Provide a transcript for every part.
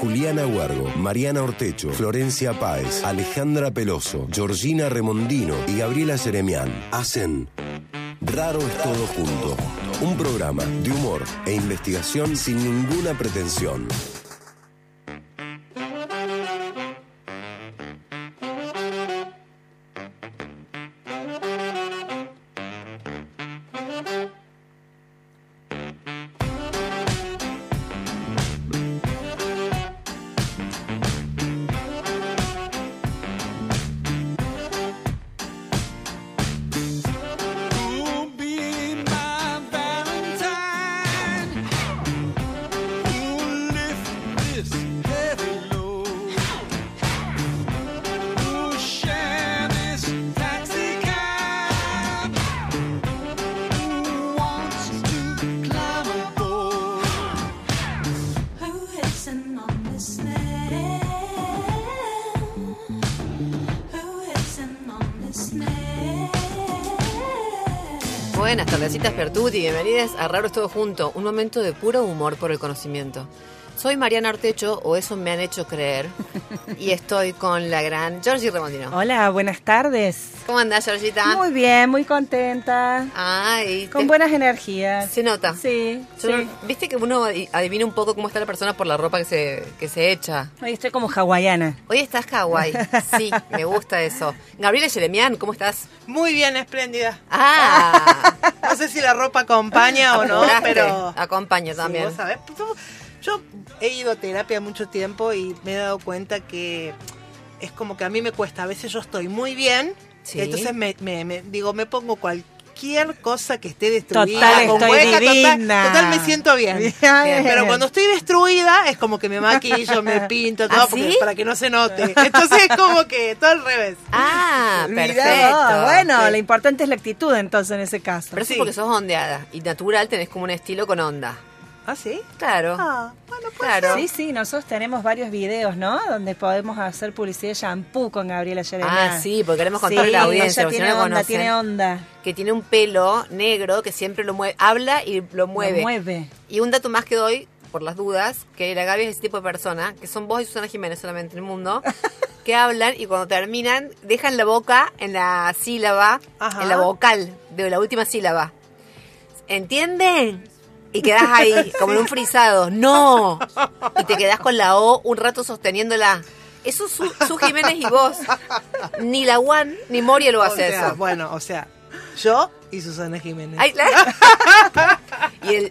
Juliana Huergo, Mariana Ortecho, Florencia Páez, Alejandra Peloso, Georgina Remondino y Gabriela Yeremián hacen Raro es todo junto, un programa de humor e investigación sin ninguna pretensión. Buenas tardecitas, Pertuti, bienvenidas a Raro es todo junto, un momento de puro humor por el conocimiento. Soy Mariana Ortecho, o eso me han hecho creer, y estoy con la gran Georgina Remondino. Hola, buenas tardes. ¿Cómo andás, Georgita? Muy bien, muy contenta. Ay, con buenas energías. ¿Se nota? Sí, sí. ¿Viste que uno adivina un poco cómo está la persona por la ropa que se echa? Hoy estoy como hawaiana. Hoy estás kawaii. Sí, me gusta eso. Gabriela Yeremián, ¿cómo estás? Muy bien, espléndida. Ah. No sé si la ropa acompaña o no, pero... Acompaña también. Sí, vos sabés. Yo he ido a terapia mucho tiempo y me he dado cuenta que es como que a mí me cuesta. A veces yo estoy muy bien, sí. Entonces me pongo cualquier cosa que esté destruida. Total, con hueca, total me siento bien. Bien. Pero cuando estoy destruida es como que me maquillo, me pinto, todo. ¿Ah, sí? Para que no se note. Entonces es como que todo al revés. Ah, perfecto. Mirá, bueno, sí. Lo importante es la actitud entonces en ese caso. Pero sí, porque sos ondeada y natural tenés como un estilo con onda. ¿Ah, sí? Claro. Ah, bueno, pues claro. Sí, nosotros tenemos varios videos, ¿no? Donde podemos hacer publicidad de shampoo con Gabriela Yeremián. Ah, sí, porque queremos contar la audiencia. Ella tiene onda, tiene onda. Que tiene un pelo negro que siempre lo mueve, habla y lo mueve. Lo mueve. Y un dato más que doy, por las dudas, que la Gaby es ese tipo de persona, que son vos y Susana Giménez solamente en el mundo, que hablan y cuando terminan dejan la boca en la sílaba, en la vocal de la última sílaba. ¿Entienden? Y quedás ahí, como en un frisado. ¡No! Y te quedás con la O un rato sosteniéndola. Eso es su Jiménez y vos. Ni la Juan ni Moria lo hace eso. Bueno, yo y Susana Giménez. Ay,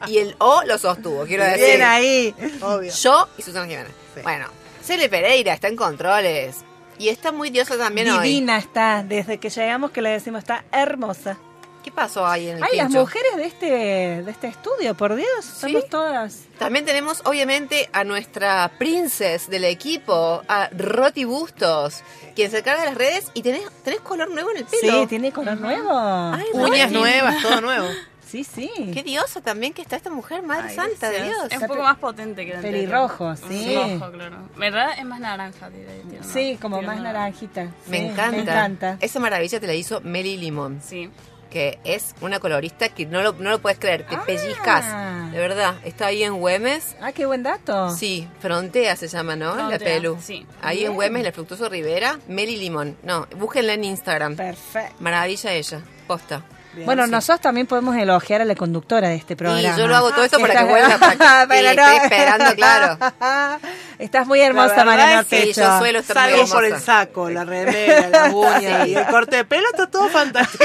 y el O lo sostuvo, quiero decir. Bien ahí. Obvio. Yo y Susana Giménez. Sí. Bueno, Cele Pereira está en controles. Y está muy diosa también. Divina hoy. Divina está. Desde que llegamos que le decimos está hermosa. ¿Qué pasó ahí en el quincho? Las mujeres de este estudio, por Dios, somos todas. También tenemos, obviamente, a nuestra princesa del equipo, a Roti Bustos, quien se encarga de las redes. Y tenés color nuevo en el pelo. Sí, tiene color nuevo. Ay, uñas nuevas, todo nuevo. Sí. Qué diosa también que está esta mujer, madre santa de Dios. Es un poco más potente que el anterior. Pelirrojo, sí. Rojo, claro. ¿Verdad? Es más naranja. Sí, como más naranjita. Me encanta. Esa maravilla te la hizo Meli Limón. Sí. Que es una colorista que no lo puedes creer, te pellizcas, de verdad. Está ahí en Güemes. Ah, qué buen dato. Sí, Frontea se llama, ¿no? Frontea, la pelu. Sí. Ahí bien. En Güemes, la Fructuoso Rivera, Meli Limón. No, búsquenla en Instagram. Perfecto. Maravilla ella, posta. Bien, bueno, nosotros también podemos elogiar a la conductora de este programa. Y yo lo hago todo esto para que vuelva para acá. Estoy esperando, claro. Estás muy hermosa, Mariana Ortecho. Sí, yo suelo estar muy hermosa. Salgo por el saco, la remera, las uñas y el corte de pelo, está todo fantástico.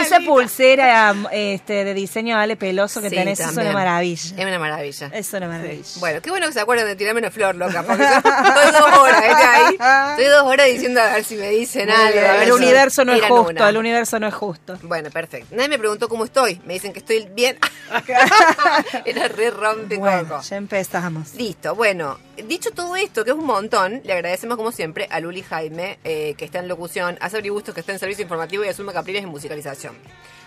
Esa pulsera de diseño de Ale Peloso que tenés también. Es una maravilla. Es una maravilla. Bueno, qué bueno que se acuerdan de tirarme una flor, loca, porque estoy 2 horas ahí. Estoy 2 horas diciendo a ver si me dicen algo. El universo no es justo, el universo no es justo. Bueno, perfecto. Nadie me preguntó cómo estoy. Me dicen que estoy bien. Era re rompe coco. Ya empezamos. Listo. Bueno, dicho todo esto, que es un montón, le agradecemos como siempre a Luli Jaime, que está en locución, a Sabri Bustos, que está en servicio informativo, y a Suma Capriles en musicalización.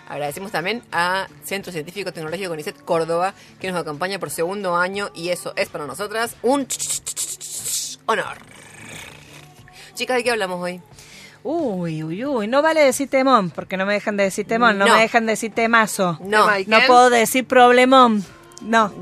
Agradecemos también a Centro Científico Tecnológico Conicet Córdoba, que nos acompaña por segundo año, y eso es para nosotras un honor. Chicas, ¿de qué hablamos hoy? Uy, no vale decir temón, porque no me dejan de decir temón, no me dejan de decir temazo. No puedo decir problemón. No.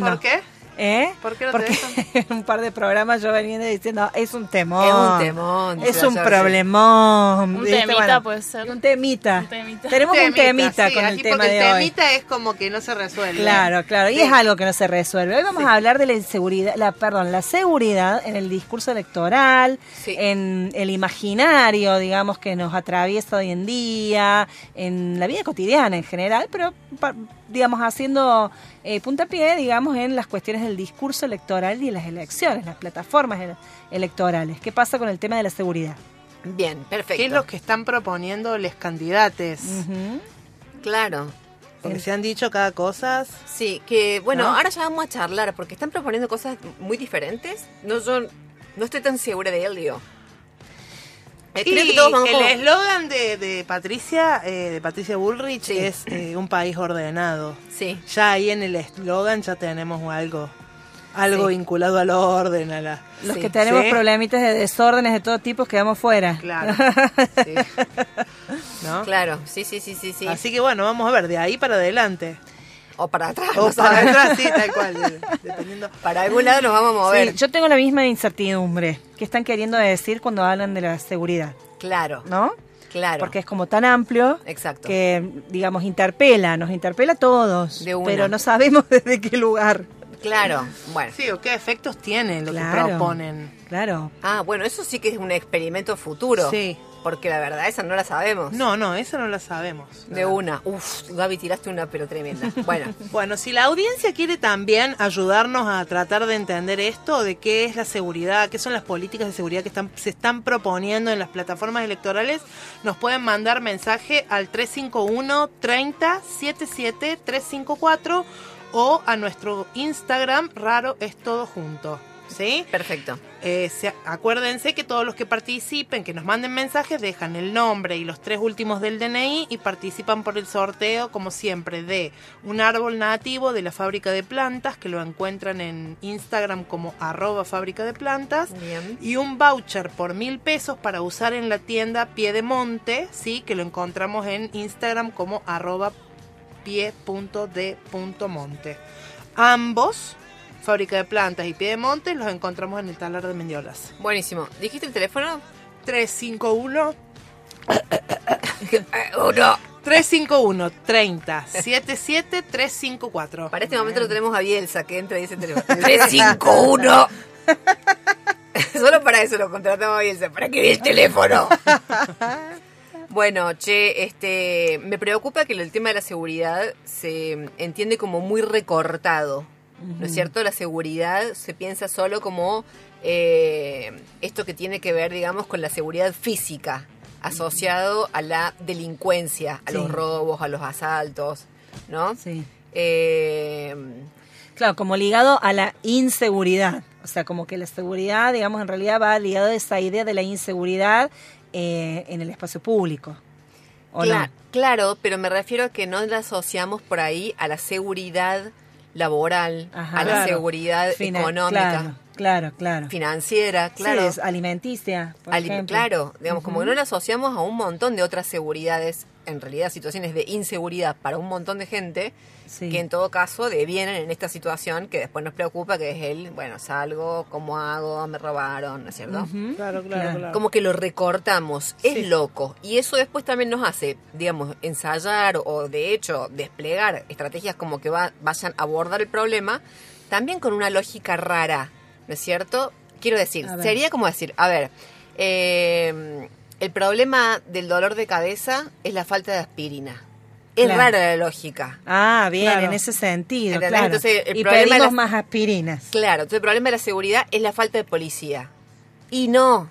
¿Por qué? ¿Eh? ¿Por qué no te dejan? Porque en un par de programas yo venía diciendo, es un temón. Es un temón. Es un problemón. Un temita, bueno, puede ser. Un temita. Tenemos un temita sí, con el tema de hoy. El temita es como que no se resuelve. Claro, claro. Sí. Y es algo que no se resuelve. Hoy vamos a hablar de la inseguridad, la seguridad en el discurso electoral, en el imaginario, digamos, que nos atraviesa hoy en día, en la vida cotidiana en general, pero digamos, haciendo puntapié, digamos, en las cuestiones del discurso electoral y en las elecciones, las plataformas electorales. ¿Qué pasa con el tema de la seguridad? Bien, perfecto. ¿Qué es lo que están proponiendo los candidatos? Uh-huh. Claro. Porque se han dicho cada cosa. Sí, que bueno, ¿no? Ahora ya vamos a charlar, porque están proponiendo cosas muy diferentes. No, yo no estoy tan segura de él, digo. Creo que todos el eslogan de Patricia Bullrich es un país ordenado. Sí. Ya ahí en el eslogan ya tenemos algo vinculado al orden, a la... Los que tenemos problemitas de desórdenes de todo tipo quedamos fuera. Claro. Sí. ¿No? Claro, sí. Así que bueno, vamos a ver, de ahí para adelante. O para atrás. O para atrás, sí, tal cual. Dependiendo. Para algún lado nos vamos a mover. Sí, yo tengo la misma incertidumbre. ¿Qué están queriendo decir cuando hablan de la seguridad? Claro. ¿No? Claro. Porque es como tan amplio. Exacto. Que, digamos, nos interpela a todos. De una. Pero no sabemos desde qué lugar. Claro. Bueno. Sí, o qué efectos tienen lo que proponen. Claro. Ah, bueno, eso sí que es un experimento futuro. Sí. Porque la verdad, esa no la sabemos. No, esa no la sabemos. De una. Uf, Gaby, tiraste una pero tremenda. Bueno. Bueno, si la audiencia quiere también ayudarnos a tratar de entender esto, de qué es la seguridad, qué son las políticas de seguridad que se están proponiendo en las plataformas electorales, nos pueden mandar mensaje al 351-30-77-354 o a nuestro Instagram, Raro es todo junto. ¿Sí? Perfecto. Acuérdense que todos los que participen, que nos manden mensajes, dejan el nombre y los 3 últimos del DNI y participan por el sorteo, como siempre, de un árbol nativo de la fábrica de plantas, que lo encuentran en Instagram como @fábrica de plantas. Bien. Y un voucher por 1.000 pesos para usar en la tienda Piedemonte, ¿sí? Que lo encontramos en Instagram como @pie.d.monte. Ambos, Fábrica de Plantas y Piedemonte, los encontramos en el taller de Mendiolas. Buenísimo. ¿Dijiste el teléfono? 351-30-77-354. Para este momento lo tenemos a Bielsa, que entra y dice el teléfono. 351. Solo para eso lo contratamos a Bielsa, para que vea el teléfono. Bueno, che, me preocupa que el tema de la seguridad se entiende como muy recortado. ¿No es cierto? La seguridad se piensa solo como esto que tiene que ver, digamos, con la seguridad física, asociado a la delincuencia, a los robos, a los asaltos, ¿no? Sí. Claro, como ligado a la inseguridad. O sea, como que la seguridad, digamos, en realidad va ligada a esa idea de la inseguridad en el espacio público. Claro, pero me refiero a que no la asociamos por ahí a la seguridad laboral, a la seguridad económica, claro, financiera, claro, sí, es alimenticia, por ejemplo. Claro, digamos, como que no la asociamos a un montón de otras seguridades, en realidad situaciones de inseguridad para un montón de gente, que en todo caso devienen en esta situación que después nos preocupa, que es el, bueno, salgo, ¿cómo hago? Me robaron, ¿no es cierto? Claro. Como que lo recortamos, es loco, y eso después también nos hace, digamos, ensayar o de hecho desplegar estrategias como que vayan a abordar el problema, también con una lógica rara, ¿no es cierto? Quiero decir, sería como decir, a ver, el problema del dolor de cabeza es la falta de aspirina. Es rara la lógica. Ah, bien, en ese sentido, claro. Entonces, el problema pedimos más aspirinas. Claro, entonces el problema de la seguridad es la falta de policía. Y no.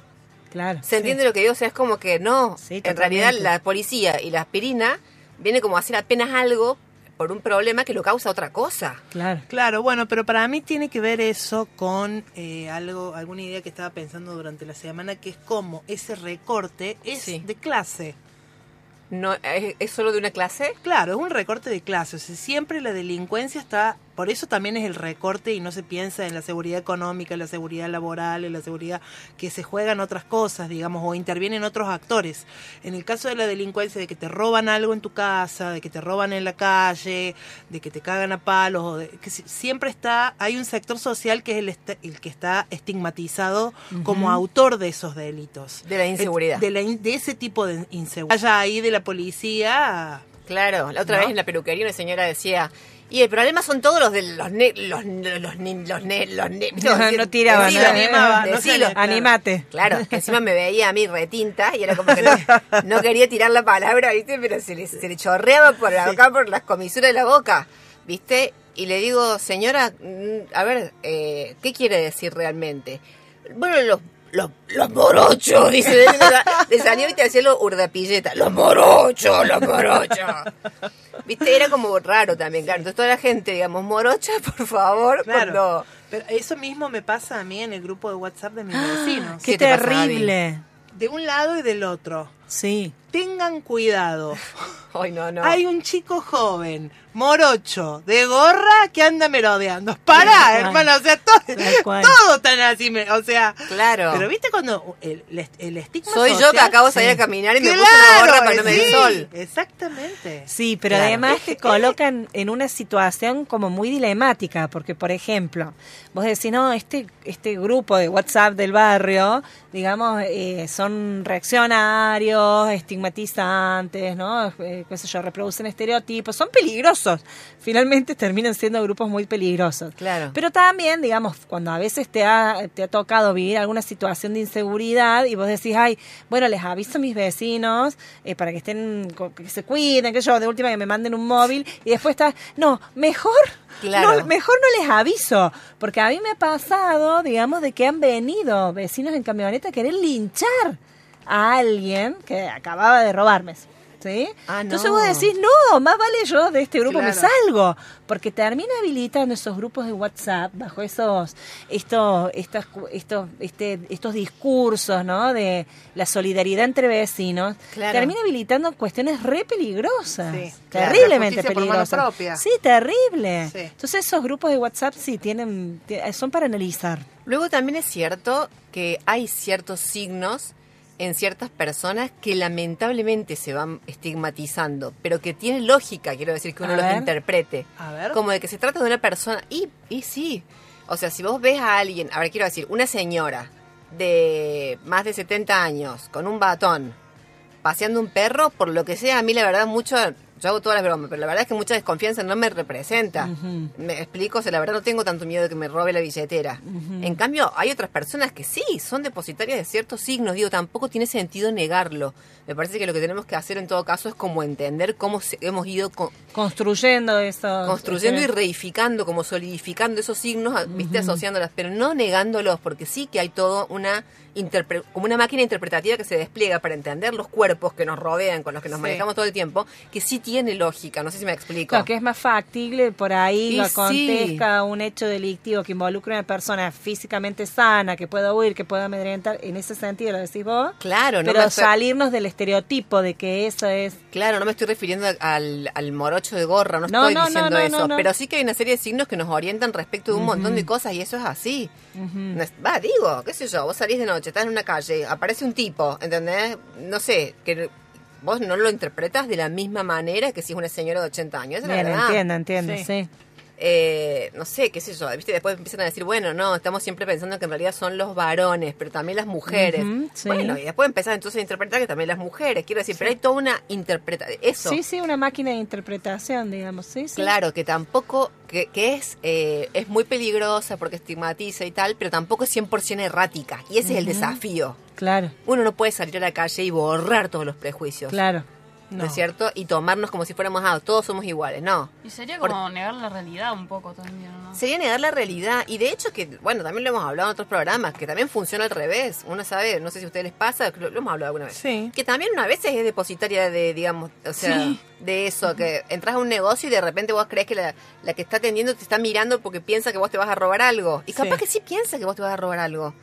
Claro. ¿Se entiende lo que digo? O sea, es como que no. Sí, en realidad la policía y la aspirina viene como a hacer apenas algo por un problema que lo causa otra cosa. Claro, bueno, pero para mí tiene que ver eso con alguna idea que estaba pensando durante la semana, que es cómo ese recorte es de clase. ¿No es solo de una clase? Claro, es un recorte de clase. O sea, siempre la delincuencia está Por eso también es el recorte y no se piensa en la seguridad económica, en la seguridad laboral, en la seguridad que se juegan otras cosas, digamos, o intervienen otros actores. En el caso de la delincuencia, de que te roban algo en tu casa, de que te roban en la calle, de que te cagan a palos, o de, que siempre está, hay un sector social que es el que está estigmatizado como autor de esos delitos. De la inseguridad. De ese tipo de inseguridad. Allá ahí de la policía... Claro, la otra vez en la peluquería una señora decía... Y el problema son todos los de no tiraba, decilo, animaba, decilo, no animate. Claro, que encima me veía a mí retinta y era como que no quería tirar la palabra, ¿viste? Pero se le chorreaba por acá por las comisuras de la boca, ¿viste? Y le digo, señora, a ver, ¿qué quiere decir realmente? Bueno, los morochos, dice, le salió y te hacía lo urdapilleta, los morochos. ¿Viste? Era como raro también, claro. Entonces toda la gente, digamos, morocha, por favor, claro. Cuando... Pero eso mismo me pasa a mí en el grupo de WhatsApp de mis vecinos. ¡Qué terrible! De un lado y del otro. Sí. Tengan cuidado. Ay, no. Hay un chico joven, morocho, de gorra, que anda merodeando. Pará, hermano, o sea, todo tan así, o sea. Claro. Pero viste cuando el estigma soy social, yo que acabo de salir a caminar y me puse una gorra para no me dé el sol. Exactamente. Sí, pero además te colocan en una situación como muy dilemática, porque, por ejemplo, vos decís, no, este grupo de WhatsApp del barrio, digamos, son reaccionarios, estigmatizantes, ¿no? Qué sé yo, reproducen estereotipos, son peligrosos. Finalmente terminan siendo grupos muy peligrosos. Claro. Pero también, digamos, cuando a veces te ha tocado vivir alguna situación de inseguridad y vos decís, ay, bueno, les aviso a mis vecinos para que estén, que se cuiden, que yo, de última que me manden un móvil y después estás, mejor no les aviso, porque a mí me ha pasado, digamos, de que han venido vecinos en camioneta a querer linchar a alguien que acababa de robarme, ¿sí? Ah, no. Entonces vos decís, no, más vale yo de este grupo me salgo, porque termina habilitando esos grupos de WhatsApp bajo estos discursos, ¿no? De la solidaridad entre vecinos, termina habilitando cuestiones re peligrosas, terriblemente peligrosas. Sí, terrible. Sí. Entonces esos grupos de WhatsApp son para analizar. Luego también es cierto que hay ciertos signos en ciertas personas que lamentablemente se van estigmatizando, pero que tiene lógica, quiero decir, que uno los interprete. A ver. Como de que se trata de una persona... Y sí, o sea, si vos ves a alguien... A ver, quiero decir, una señora de más de 70 años, con un batón, paseando un perro, por lo que sea, a mí la verdad mucho... Yo hago todas las bromas, pero la verdad es que mucha desconfianza no me representa. Uh-huh. Me explico, o sea, la verdad no tengo tanto miedo de que me robe la billetera. Uh-huh. En cambio, hay otras personas que sí, son depositarias de ciertos signos. Digo, tampoco tiene sentido negarlo. Me parece que lo que tenemos que hacer en todo caso es como entender cómo hemos ido... construyendo eso. Construyendo y reificando, como solidificando esos signos, viste, asociándolas, pero no negándolos, porque sí que hay todo como una máquina interpretativa que se despliega para entender los cuerpos que nos rodean, con los que nos manejamos todo el tiempo, que sí tiene lógica, no sé si me explico. Lo que es más factible por ahí lo acontezca un hecho delictivo que involucre a una persona físicamente sana, que pueda huir, que pueda amedrentar, en ese sentido lo decís vos. Claro, no. Pero salirnos del estereotipo de que eso es... Claro, no me estoy refiriendo al morocho de gorra, no estoy diciendo eso. Pero sí que hay una serie de signos que nos orientan respecto de un montón de cosas y eso es así. Digo, qué sé yo, vos salís de noche, estás en una calle, aparece un tipo, ¿entendés? No sé, que... Vos no lo interpretas de la misma manera que si es una señora de 80 años. Bien, entiendo, sí. No sé, qué sé yo, ¿viste? Después empiezan a decir, bueno, no, estamos siempre pensando que en realidad son los varones, pero también las mujeres. Bueno, y después empezás entonces a interpretar que también las mujeres, quiero decir, pero hay toda una interpretación. Una máquina de interpretación, digamos, sí. Claro, que tampoco, que es muy peligrosa porque estigmatiza y tal, pero tampoco es 100% errática, y ese es el desafío. Claro. Uno no puede salir a la calle y borrar todos los prejuicios. Claro. ¿No es cierto? Y tomarnos como si fuéramos todos somos iguales, no. Y sería como negar la realidad un poco también, ¿no? Sería negar la realidad. Y de hecho que, bueno, también lo hemos hablado en otros programas, que también funciona al revés. Uno sabe, no sé si a ustedes les pasa, lo hemos hablado alguna vez. Sí. Que también una vez es depositaria de, digamos, o sea, de eso, que entras a un negocio y de repente vos crees que la que está atendiendo te está mirando porque piensa que vos te vas a robar algo. Y capaz que sí piensa que vos te vas a robar algo.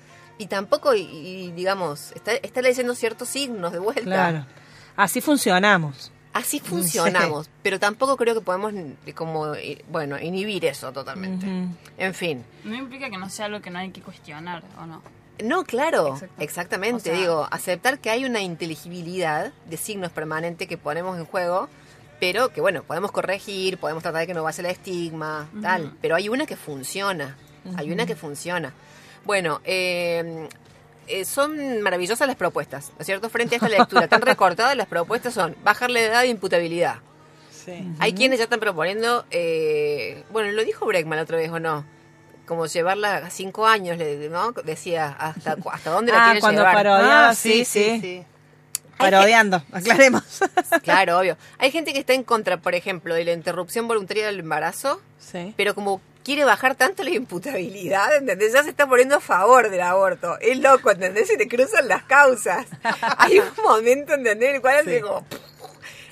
Y tampoco, digamos, está leyendo ciertos signos de vuelta. Claro. Así funcionamos. Así funcionamos, sí. Pero tampoco creo que podemos como, bueno, inhibir eso totalmente. Uh-huh. En fin. No implica que no sea algo que no hay que cuestionar, ¿o no? No, claro, exactamente. O sea, digo, aceptar que hay una inteligibilidad de signos permanente que ponemos en juego, pero que, bueno, podemos corregir, podemos tratar de que no vaya el estigma, uh-huh. tal. Pero hay una que funciona, uh-huh. hay una que funciona. Bueno, son maravillosas las propuestas, ¿no es cierto? Frente a esta lectura tan recortada, las propuestas son bajarle la edad de imputabilidad. Sí. Hay quienes ya están proponiendo, bueno, lo dijo Bregman la otra vez, ¿o no? Como llevarla a 5 años, ¿no? Decía, ¿hasta dónde la quieren llevar? Cuando parodiaba, sí. Parodiando, aclaremos. Claro, obvio. Hay gente que está en contra, por ejemplo, de la interrupción voluntaria del embarazo, sí. Pero como quiere bajar tanto la imputabilidad, ¿entendés? Ya se está poniendo a favor del aborto. Es loco, ¿entendés? Se te cruzan las causas. Hay un momento, ¿entendés? El cual sí. hace como...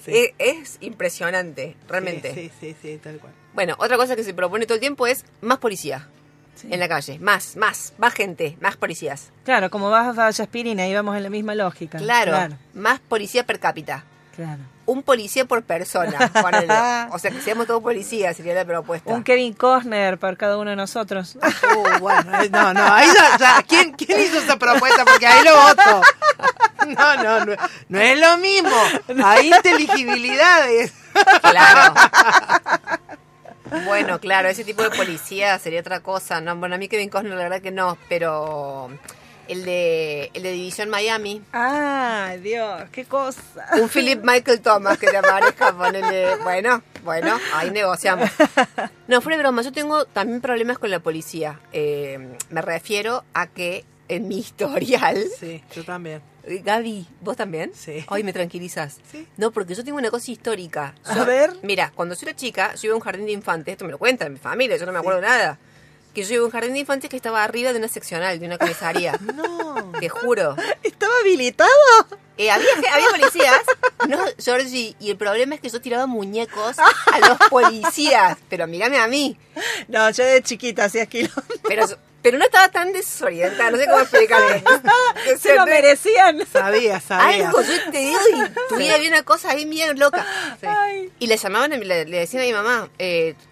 Sí. Es impresionante, realmente. Sí, tal cual. Bueno, otra cosa que se propone todo el tiempo es más policía. Sí. En la calle, más gente, más policías. Claro, como vas a Yaspirina, ahí vamos en la misma lógica. Claro, más policía per cápita. Claro. Un policía por persona, ponele. O sea, que seamos todos policías, sería la propuesta. Un Kevin Costner para cada uno de nosotros. Bueno, no, ahí ya, ¿quién hizo esa propuesta? Porque ahí lo voto. No es lo mismo. Hay inteligibilidades. Claro. Bueno, claro, ese tipo de policía sería otra cosa, ¿no? Bueno, a mí Kevin Costner la verdad que no, pero el de División Miami. Ah, Dios, qué cosa. Un Philip Michael Thomas que te aparezca, ponele. Bueno, ahí negociamos. No, fuera de broma, yo tengo también problemas con la policía. Me refiero a que en mi historial... Sí, yo también. Gaby, ¿vos también? Sí. Ay, me tranquilizás. Sí. No, porque yo tengo una cosa histórica. A ver. Mira, cuando yo era chica, yo iba a un jardín de infantes. Esto me lo cuentan mi familia, yo no me acuerdo nada. Que yo iba a un jardín de infantes que estaba arriba de una seccional, de una comisaría. No. Te juro. ¿Estaba habilitado? Había policías, ¿no, Georgie? Y el problema es que yo tiraba muñecos a los policías. Pero mírame a mí. No, yo de chiquita hacía quilombo. Pero no estaba tan desorientada, no sé cómo explicarle. Se lo merecían. Sabía. Algo, yo te digo, y tuviera había una cosa ahí mía loca. Sí. Y le llamaban, le decían a mi mamá,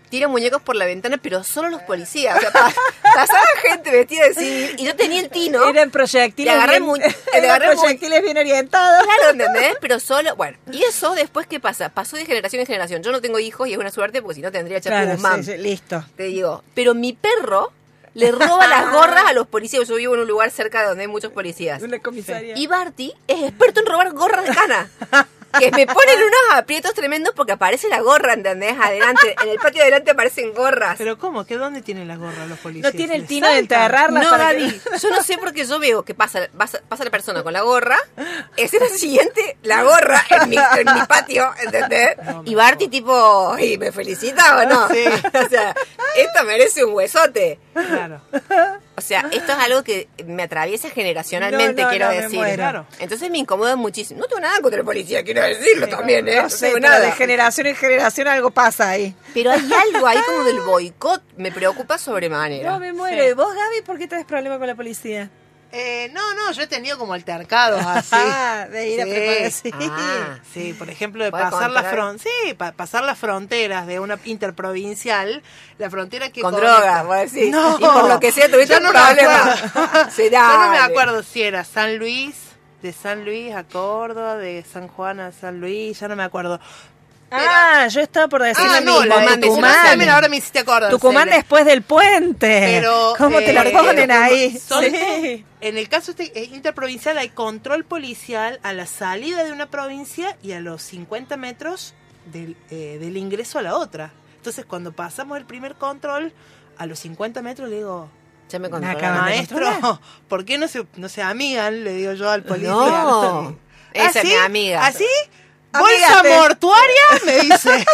tira muñecos por la ventana, pero solo los policías. O sea, pasaba gente vestida de civil, y yo tenía el tino. Eran proyectiles bien orientados. Claro, ¿entendés? Pero solo, bueno. ¿Y eso después qué pasa? Pasó de generación en generación. Yo no tengo hijos y es una suerte porque si no tendría chapuzmán. Claro, sí, listo. Te digo, pero mi perro... Le roba las gorras a los policías. Yo vivo en un lugar cerca de donde hay muchos policías. Una comisaría. Y Barty es experto en robar gorras de cana. Que me ponen unos aprietos tremendos porque aparece la gorra, ¿entendés? Adelante, en el patio adelante aparecen gorras. ¿Pero cómo? ¿Qué dónde tienen las gorras los policías? No tiene el tino de enterrarlas. No, Gaby, que... yo no sé porque yo veo que pasa la persona con la gorra, escena siguiente, la gorra en mi patio, ¿entendés? No, y Barty tipo, ¿y me felicita o no? Sí. O sea, esto merece un huesote. Claro. O sea, esto es algo que me atraviesa generacionalmente, quiero decir. Claro. Entonces me incomoda muchísimo. No tengo nada contra el policía, quiero decirlo también, ¿eh? No sé, no tengo nada. De generación en generación algo pasa ahí. Pero hay algo ahí como del boicot, me preocupa sobremanera. No, me muero. Sí. ¿Vos, Gaby, por qué tenés problema con la policía? No, yo he tenido como altercados así. De ir sí. a preparar. Sí. Sí, por ejemplo, de pasar la pasar las fronteras de una interprovincial, la frontera que... Con droga, voy a decir. No. Y por lo que sea tuviste un problema. Yo no me acuerdo si era de San Luis a Córdoba, de San Juan a San Luis, ya no me acuerdo. Yo estaba por decir Tucumán. Tucumán, ahora me hiciste acordar. Tucumán después del puente. Pero, ¿cómo te la ponen ahí? Sí. En el caso interprovincial hay control policial a la salida de una provincia y a los 50 metros del ingreso a la otra. Entonces, cuando pasamos el primer control, a los 50 metros le digo... Ya me controlan. Maestro, ¿por qué no se amigan? Le digo yo al policía. No, esa es mi amiga. ¿Así? ¿Bolsa mortuaria? Me dice.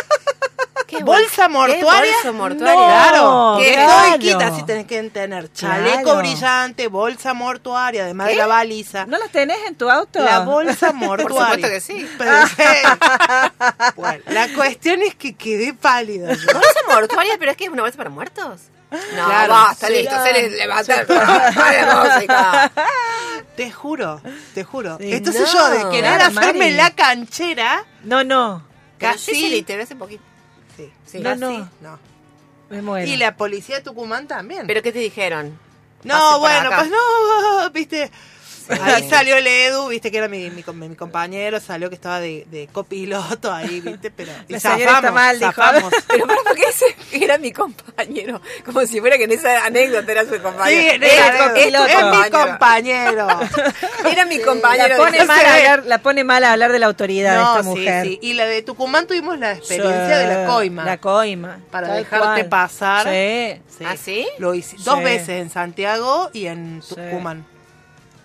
¿Qué bolsa mortuaria? ¿Qué bolsa mortuaria? No, claro. Que estoy quita si tenés que tener chaleco brillante, bolsa mortuaria, además de la baliza. ¿No las tenés en tu auto? La bolsa mortuaria. Por supuesto que sí. Bueno, la cuestión es que quedé pálida. ¿No? ¿Bolsa mortuaria? ¿Pero es que es una bolsa para muertos? No, claro, basta, sí, listo, se les levanta la música. Te juro. Sí, entonces yo de querer hacerme la canchera... No. Casi sí, literal, hace poquito. Sí, sí. No, no, no. Me muero. Y la policía de Tucumán también. ¿Pero qué te dijeron? No, bueno, pues no, viste. Sí. Ahí salió el Edu, viste que era mi compañero, salió que estaba de copiloto ahí, viste, pero... La señora está mal, zafamos. Dijo. Pero ¿por qué ese era mi compañero? Como si fuera que en esa anécdota era su compañero. Sí, era copiloto. Es mi compañero. Era mi compañero. La pone mal a hablar de la autoridad de esta mujer. Sí. Y la de Tucumán tuvimos la experiencia de la coima. La coima. Para dejarte pasar. Sí. Sí. ¿Ah, sí? Lo hice dos veces, en Santiago y en Tucumán.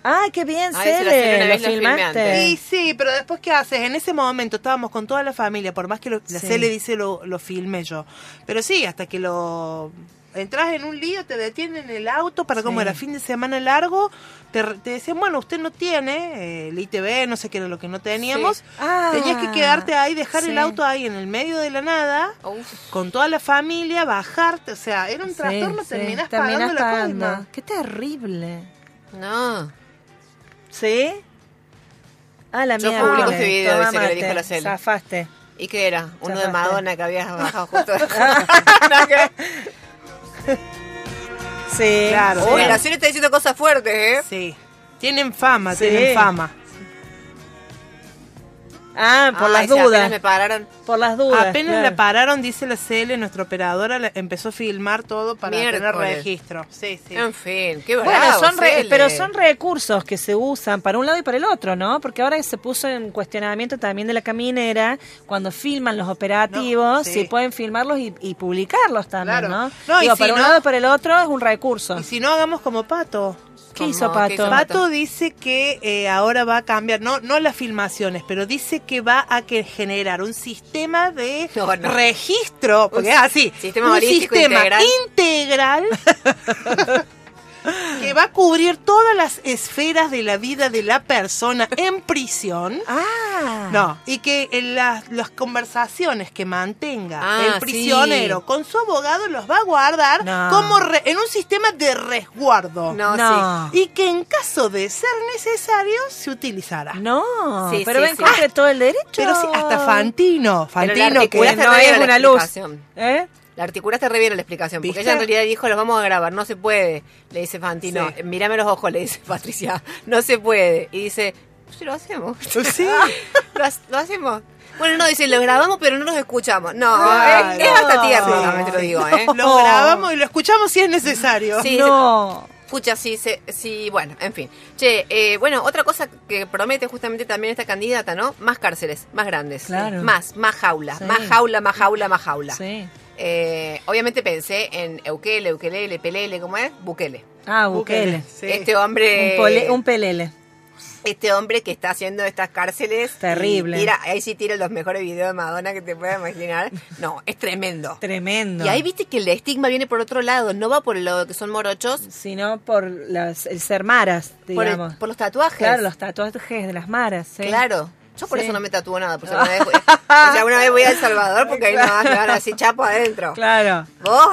Ah, qué bien, Cele, lo filmaste. Sí, sí, pero después, ¿qué haces? En ese momento estábamos con toda la familia, por más que la Cele dice lo filmé yo. Pero sí, hasta que lo... Entrás en un lío, te detienen el auto para como era fin de semana largo, te decían, bueno, usted no tiene el ITV, no sé qué era lo que no teníamos. Sí. Ah, tenías que quedarte ahí, dejar el auto ahí en el medio de la nada, con toda la familia, bajarte, o sea, era un trastorno, terminás pagando la coima. Qué terrible. No. ¿Sí? Ah, la mía. Yo publico este video, dice que le dijo la Cele. Zafaste. ¿Y qué era? Uno de Madonna que habías bajado justo. Sí, claro. Uy, la Cele está diciendo cosas fuertes, ¿eh? Sí. Tienen fama, tienen fama. Ah, por las dudas. Apenas me pararon. Por las dudas. Apenas la pararon, dice la Cele, nuestra operadora empezó a filmar todo para tener registro. Sí, sí. En fin, qué bravo, bueno, pero son recursos que se usan para un lado y para el otro, ¿no? Porque ahora se puso en cuestionamiento también de la caminera, cuando filman los operativos, si pueden filmarlos y publicarlos también, ¿no? Digo, para un lado y para el otro es un recurso. Y si no, hagamos como Pato. ¿Qué hizo Pato? Pato dice que ahora va a cambiar, no las filmaciones, pero dice que va a generar un sistema de registro, porque es así, un sistema integral que va a cubrir todas las esferas de la vida de la persona en prisión. Ah. No, y que las conversaciones que mantenga el prisionero con su abogado los va a guardar como en un sistema de resguardo. No. Sí. Y que en caso de ser necesario se utilizará. No. Sí, pero va en contra de todo el derecho. Pero sí, hasta Fantino que no es una luz. ¿Eh? La articulaste re bien a la explicación, porque ella en realidad dijo, los vamos a grabar, no se puede, le dice Fantino, mírame los ojos, le dice Patricia, no se puede, y dice, sí, lo hacemos. Sí. ¿Lo hacemos? Bueno, no, dice, lo grabamos, pero no los escuchamos. No, es hasta tierno, realmente lo digo, ¿eh? Lo grabamos y lo escuchamos si es necesario. Sí, no. Escucha, sí, bueno, en fin. Che, bueno, otra cosa que promete justamente también esta candidata, ¿no? Más cárceles, más grandes, claro. más jaulas, más jaula. Sí. Obviamente pensé en Eukele, Pelele, ¿cómo es? Bukele. Ah, Bukele. Sí. Este hombre... Un pelele. Este hombre que está haciendo estas cárceles... Terrible. Ahí sí tira los mejores videos de Madonna que te puedas imaginar. No, es tremendo. Tremendo. Y ahí viste que el estigma viene por otro lado, no va por el lado que son morochos. Sino por el ser maras, digamos. Por los tatuajes. Claro, los tatuajes de las maras. ¿Sí? Claro. Yo por eso no me tatúo nada, por si alguna vez voy a El Salvador, porque ahí no van así chapo adentro. Claro.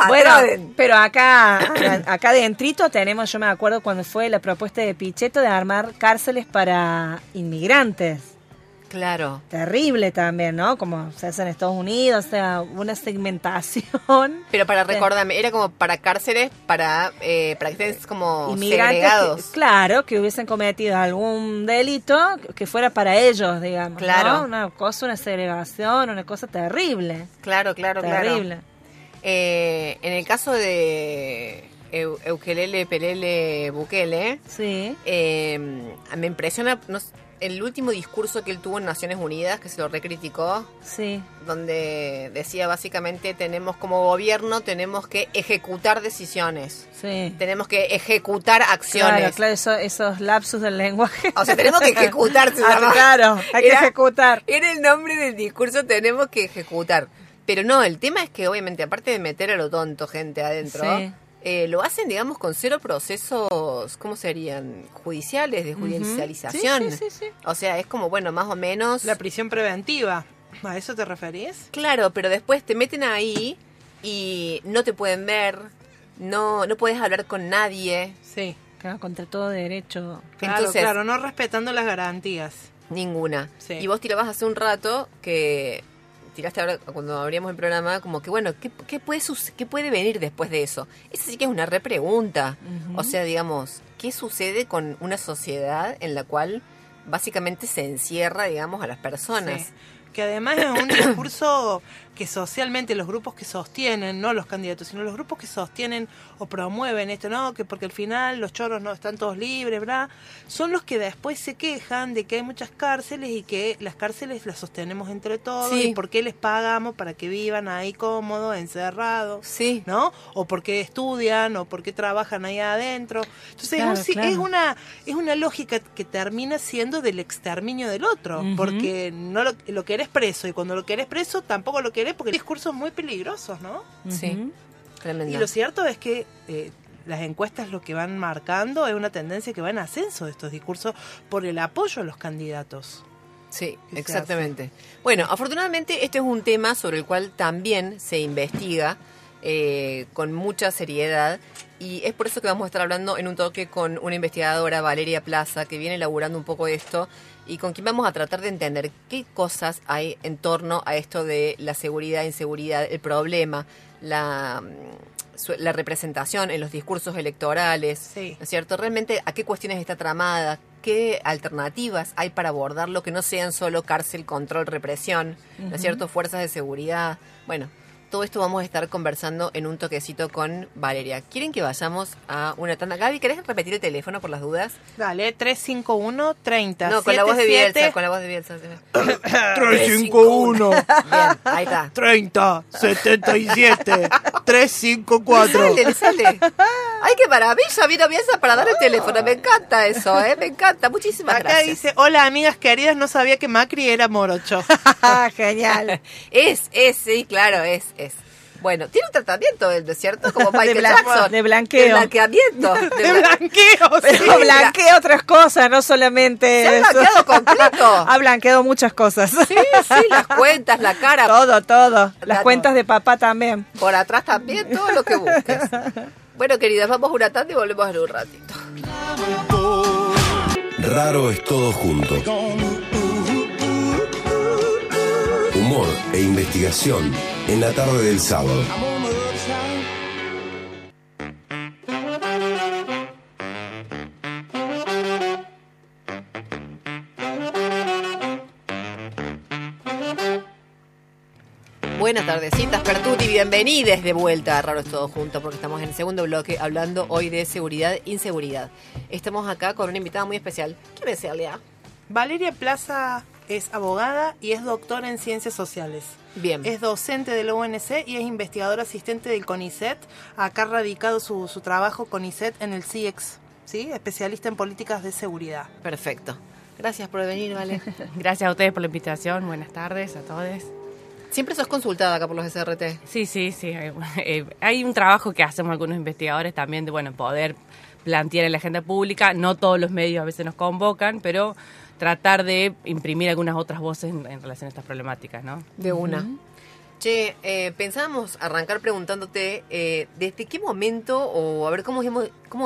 Bueno, pero acá adentrito tenemos, yo me acuerdo cuando fue la propuesta de Pichetto de armar cárceles para inmigrantes. Claro. Terrible también, ¿no? Como se hace en Estados Unidos, o sea, una segmentación. Pero para recordarme, era como para cárceles, para que estén como inmigrantes segregados. Claro, que hubiesen cometido algún delito que fuera para ellos, digamos. Claro. ¿No? Una segregación, una cosa terrible. Claro. Terrible. En el caso de... Eukelele, Pelele, Bukele. Sí. Me impresiona... El último discurso que él tuvo en Naciones Unidas, que se lo recriticó, donde decía básicamente, tenemos como gobierno, tenemos que ejecutar decisiones, tenemos que ejecutar acciones. Claro, esos lapsus del lenguaje. O sea, tenemos que ejecutar. Claro, hay que ejecutar. Era el nombre del discurso, tenemos que ejecutar. Pero no, el tema es que obviamente, aparte de meter a lo tonto gente adentro... lo hacen, digamos, con cero procesos, ¿cómo serían? Judiciales, de judicialización. Sí. O sea, es como, bueno, más o menos... La prisión preventiva, ¿a eso te referís? Claro, pero después te meten ahí y no te pueden ver, no puedes hablar con nadie. Sí, claro, contra todo derecho. Entonces, claro, no respetando las garantías. Ninguna. Sí. Y vos tirabas hace un rato que... tiraste ahora cuando abríamos el programa, como que bueno, ¿qué puede venir después de eso? Esa sí que es una repregunta. Uh-huh. O sea, digamos, ¿qué sucede con una sociedad en la cual básicamente se encierra, digamos, a las personas? Sí. Que además es un discurso que socialmente los grupos que sostienen, no los candidatos, sino los grupos que sostienen o promueven esto, ¿no? Que porque al final los choros no están todos libres, ¿verdad? Son los que después se quejan de que hay muchas cárceles y que las cárceles las sostenemos entre todos, sí. Y por qué les pagamos para que vivan ahí cómodos, encerrados, sí. ¿No? O por qué estudian, o por qué trabajan ahí adentro. Entonces claro, es una lógica que termina siendo del exterminio del otro, uh-huh. Porque no lo querés preso, y cuando lo querés preso tampoco lo querés, porque hay discursos muy peligrosos, ¿no? Sí, tremendo. Y lo cierto es que las encuestas lo que van marcando es una tendencia que va en ascenso de estos discursos por el apoyo a los candidatos. Sí, exactamente. Bueno, afortunadamente este es un tema sobre el cual también se investiga con mucha seriedad, y es por eso que vamos a estar hablando en un toque con una investigadora, Valeria Plaza, que viene elaborando un poco esto, y con quien vamos a tratar de entender qué cosas hay en torno a esto de la seguridad, inseguridad, el problema, la representación en los discursos electorales, sí. ¿No es cierto? Realmente, ¿a qué cuestiones está tramada? ¿Qué alternativas hay para abordarlo que no sean solo cárcel, control, represión? Uh-huh. ¿No es cierto? Fuerzas de seguridad. Bueno, todo esto vamos a estar conversando en un toquecito con Valeria. ¿Quieren que vayamos a una tanda? Gaby, ¿querés repetir el teléfono por las dudas? Dale, 351-30. No, con la voz de Bielsa, con la voz de Bielsa. 351. Bien, ahí está. 30-77. 354. Sale, sale. Ay, qué maravilla, vino Bielsa para dar el teléfono. Me encanta eso, me encanta. Muchísimas gracias. Acá dice, hola amigas queridas, no sabía que Macri era morocho. Genial. Sí, claro, es. Bueno, tiene un tratamiento del desierto como Michael Jackson. De blanqueo. De blanqueamiento. De blanqueo, pero sí. Blanquea otras cosas, no solamente eso. ¿Se ha blanqueado completo? Ha blanqueado muchas cosas. Sí, las cuentas, la cara. Todo. Las cuentas de papá también. Por atrás también, todo lo que busques. Bueno, queridas, vamos una tarde y volvemos en un ratito. Raro es todo junto. Humor e investigación en la tarde del sábado. Buenas tardecitas, Pertuti, bienvenides de vuelta a Raro es todo junto, porque estamos en el segundo bloque hablando hoy de seguridad e inseguridad. Estamos acá con una invitada muy especial. ¿Quién es ella? Valeria Plaza. Es abogada y es doctora en ciencias sociales. Bien. Es docente de la UNC y es investigadora asistente del Conicet. Acá ha radicado su trabajo Conicet en el CIEX, ¿sí? Especialista en políticas de seguridad. Perfecto. Gracias por venir, Vale. Gracias a ustedes por la invitación. Buenas tardes a todos. ¿Siempre sos consultada acá por los SRT? Sí. Hay un trabajo que hacemos algunos investigadores también de, bueno, poder plantear en la agenda pública. No todos los medios a veces nos convocan, pero tratar de imprimir algunas otras voces en relación a estas problemáticas, ¿no? De una. Uh-huh. Che, pensábamos arrancar preguntándote desde qué momento, o a ver cómo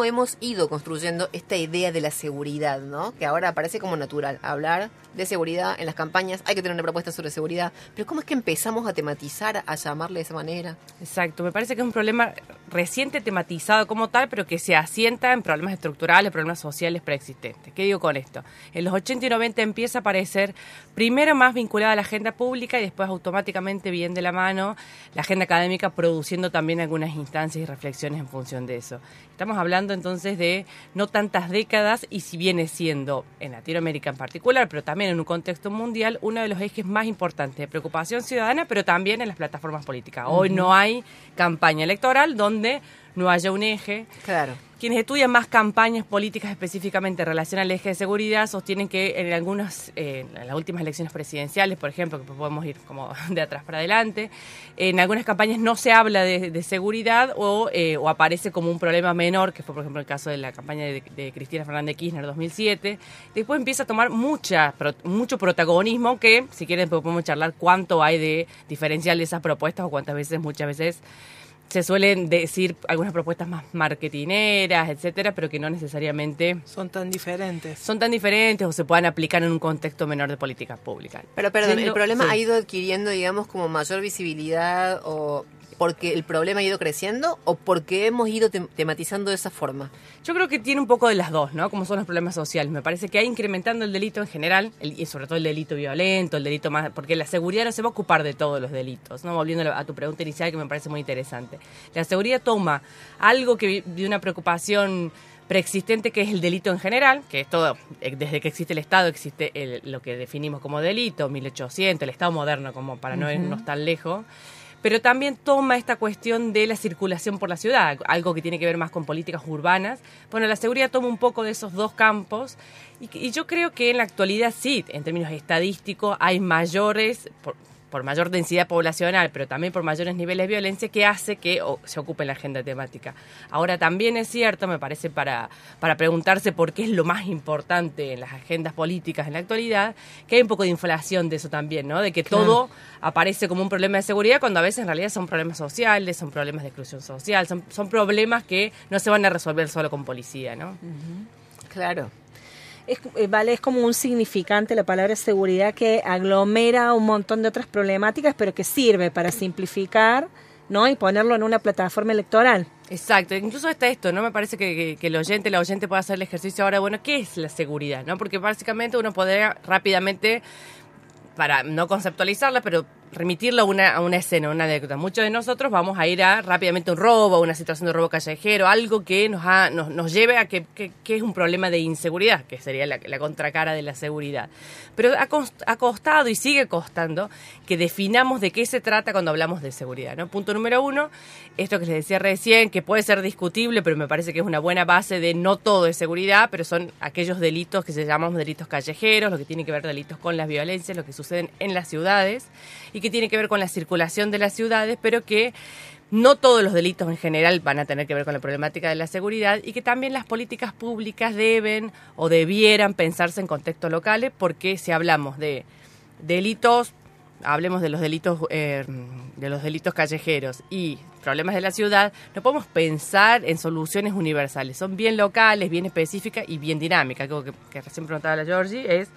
hemos ido construyendo esta idea de la seguridad, ¿no? Que ahora parece como natural, hablar de seguridad en las campañas, hay que tener una propuesta sobre seguridad, pero ¿cómo es que empezamos a tematizar, a llamarle de esa manera? Exacto, me parece que es un problema reciente tematizado como tal, pero que se asienta en problemas estructurales, problemas sociales preexistentes. ¿Qué digo con esto? En los 80 y 90 empieza a aparecer primero más vinculada a la agenda pública y después automáticamente viene de la mano la agenda académica, produciendo también algunas instancias y reflexiones en función de eso. Estamos hablando entonces de no tantas décadas, y si viene siendo en Latinoamérica en particular, pero también en un contexto mundial, uno de los ejes más importantes de preocupación ciudadana, pero también en las plataformas políticas. Hoy no hay campaña electoral donde no haya un eje. Claro. Quienes estudian más campañas políticas específicamente en relación al eje de seguridad sostienen que en las últimas elecciones presidenciales, por ejemplo, que podemos ir como de atrás para adelante, en algunas campañas no se habla de seguridad o aparece como un problema menor, que fue por ejemplo el caso de la campaña de Cristina Fernández de Kirchner 2007. Después empieza a tomar mucho protagonismo, que si quieren podemos charlar cuánto hay de diferencial de esas propuestas o cuántas veces, muchas veces se suelen decir algunas propuestas más marketineras, etcétera, pero que no necesariamente son tan diferentes. Son tan diferentes o se puedan aplicar en un contexto menor de políticas públicas. Pero perdón, siendo, el problema ha ido adquiriendo, digamos, como mayor visibilidad o porque el problema ha ido creciendo o porque hemos ido tematizando de esa forma. Yo creo que tiene un poco de las dos, ¿no? Como son los problemas sociales. Me parece que ha incrementando el delito en general, y sobre todo el delito violento, el delito más, porque la seguridad no se va a ocupar de todos los delitos, ¿no? Volviendo a tu pregunta inicial que me parece muy interesante. La seguridad toma algo que de una preocupación preexistente que es el delito en general, que es todo, desde que existe el Estado existe lo que definimos como delito, 1800, el Estado moderno, como para no irnos tan lejos, pero también toma esta cuestión de la circulación por la ciudad, algo que tiene que ver más con políticas urbanas. Bueno, la seguridad toma un poco de esos dos campos y yo creo que en la actualidad sí, en términos estadísticos, hay mayores, por mayor densidad poblacional, pero también por mayores niveles de violencia, que hace que se ocupe la agenda temática. Ahora, también es cierto, me parece, para preguntarse por qué es lo más importante en las agendas políticas en la actualidad, que hay un poco de inflación de eso también, ¿no? De que todo aparece como un problema de seguridad, cuando a veces en realidad son problemas sociales, son problemas de exclusión social, son problemas que no se van a resolver solo con policía, ¿no? Uh-huh. Claro. Es como un significante la palabra seguridad que aglomera un montón de otras problemáticas, pero que sirve para simplificar, ¿no? Y ponerlo en una plataforma electoral. Exacto, incluso está esto, ¿no? Me parece que el oyente, la oyente puede hacer el ejercicio ahora, bueno, ¿qué es la seguridad? ¿No? Porque básicamente uno podría rápidamente, para no conceptualizarla, pero remitirla a una escena, una anécdota. Muchos de nosotros vamos a ir a rápidamente un robo, a una situación de robo callejero, algo que nos lleve a que es un problema de inseguridad, que sería la contracara de la seguridad. Pero ha costado y sigue costando que definamos de qué se trata cuando hablamos de seguridad, ¿no? Punto número 1, esto que les decía recién, que puede ser discutible, pero me parece que es una buena base de no todo es seguridad, pero son aquellos delitos que se llaman delitos callejeros, lo que tiene que ver delitos con las violencias, lo que suceden en las ciudades, y que tiene que ver con la circulación de las ciudades, pero que no todos los delitos en general van a tener que ver con la problemática de la seguridad y que también las políticas públicas deben o debieran pensarse en contextos locales, porque si hablamos de delitos, hablemos de los delitos callejeros y problemas de la ciudad, no podemos pensar en soluciones universales, son bien locales, bien específicas y bien dinámicas, algo que recién preguntaba la Georgie, es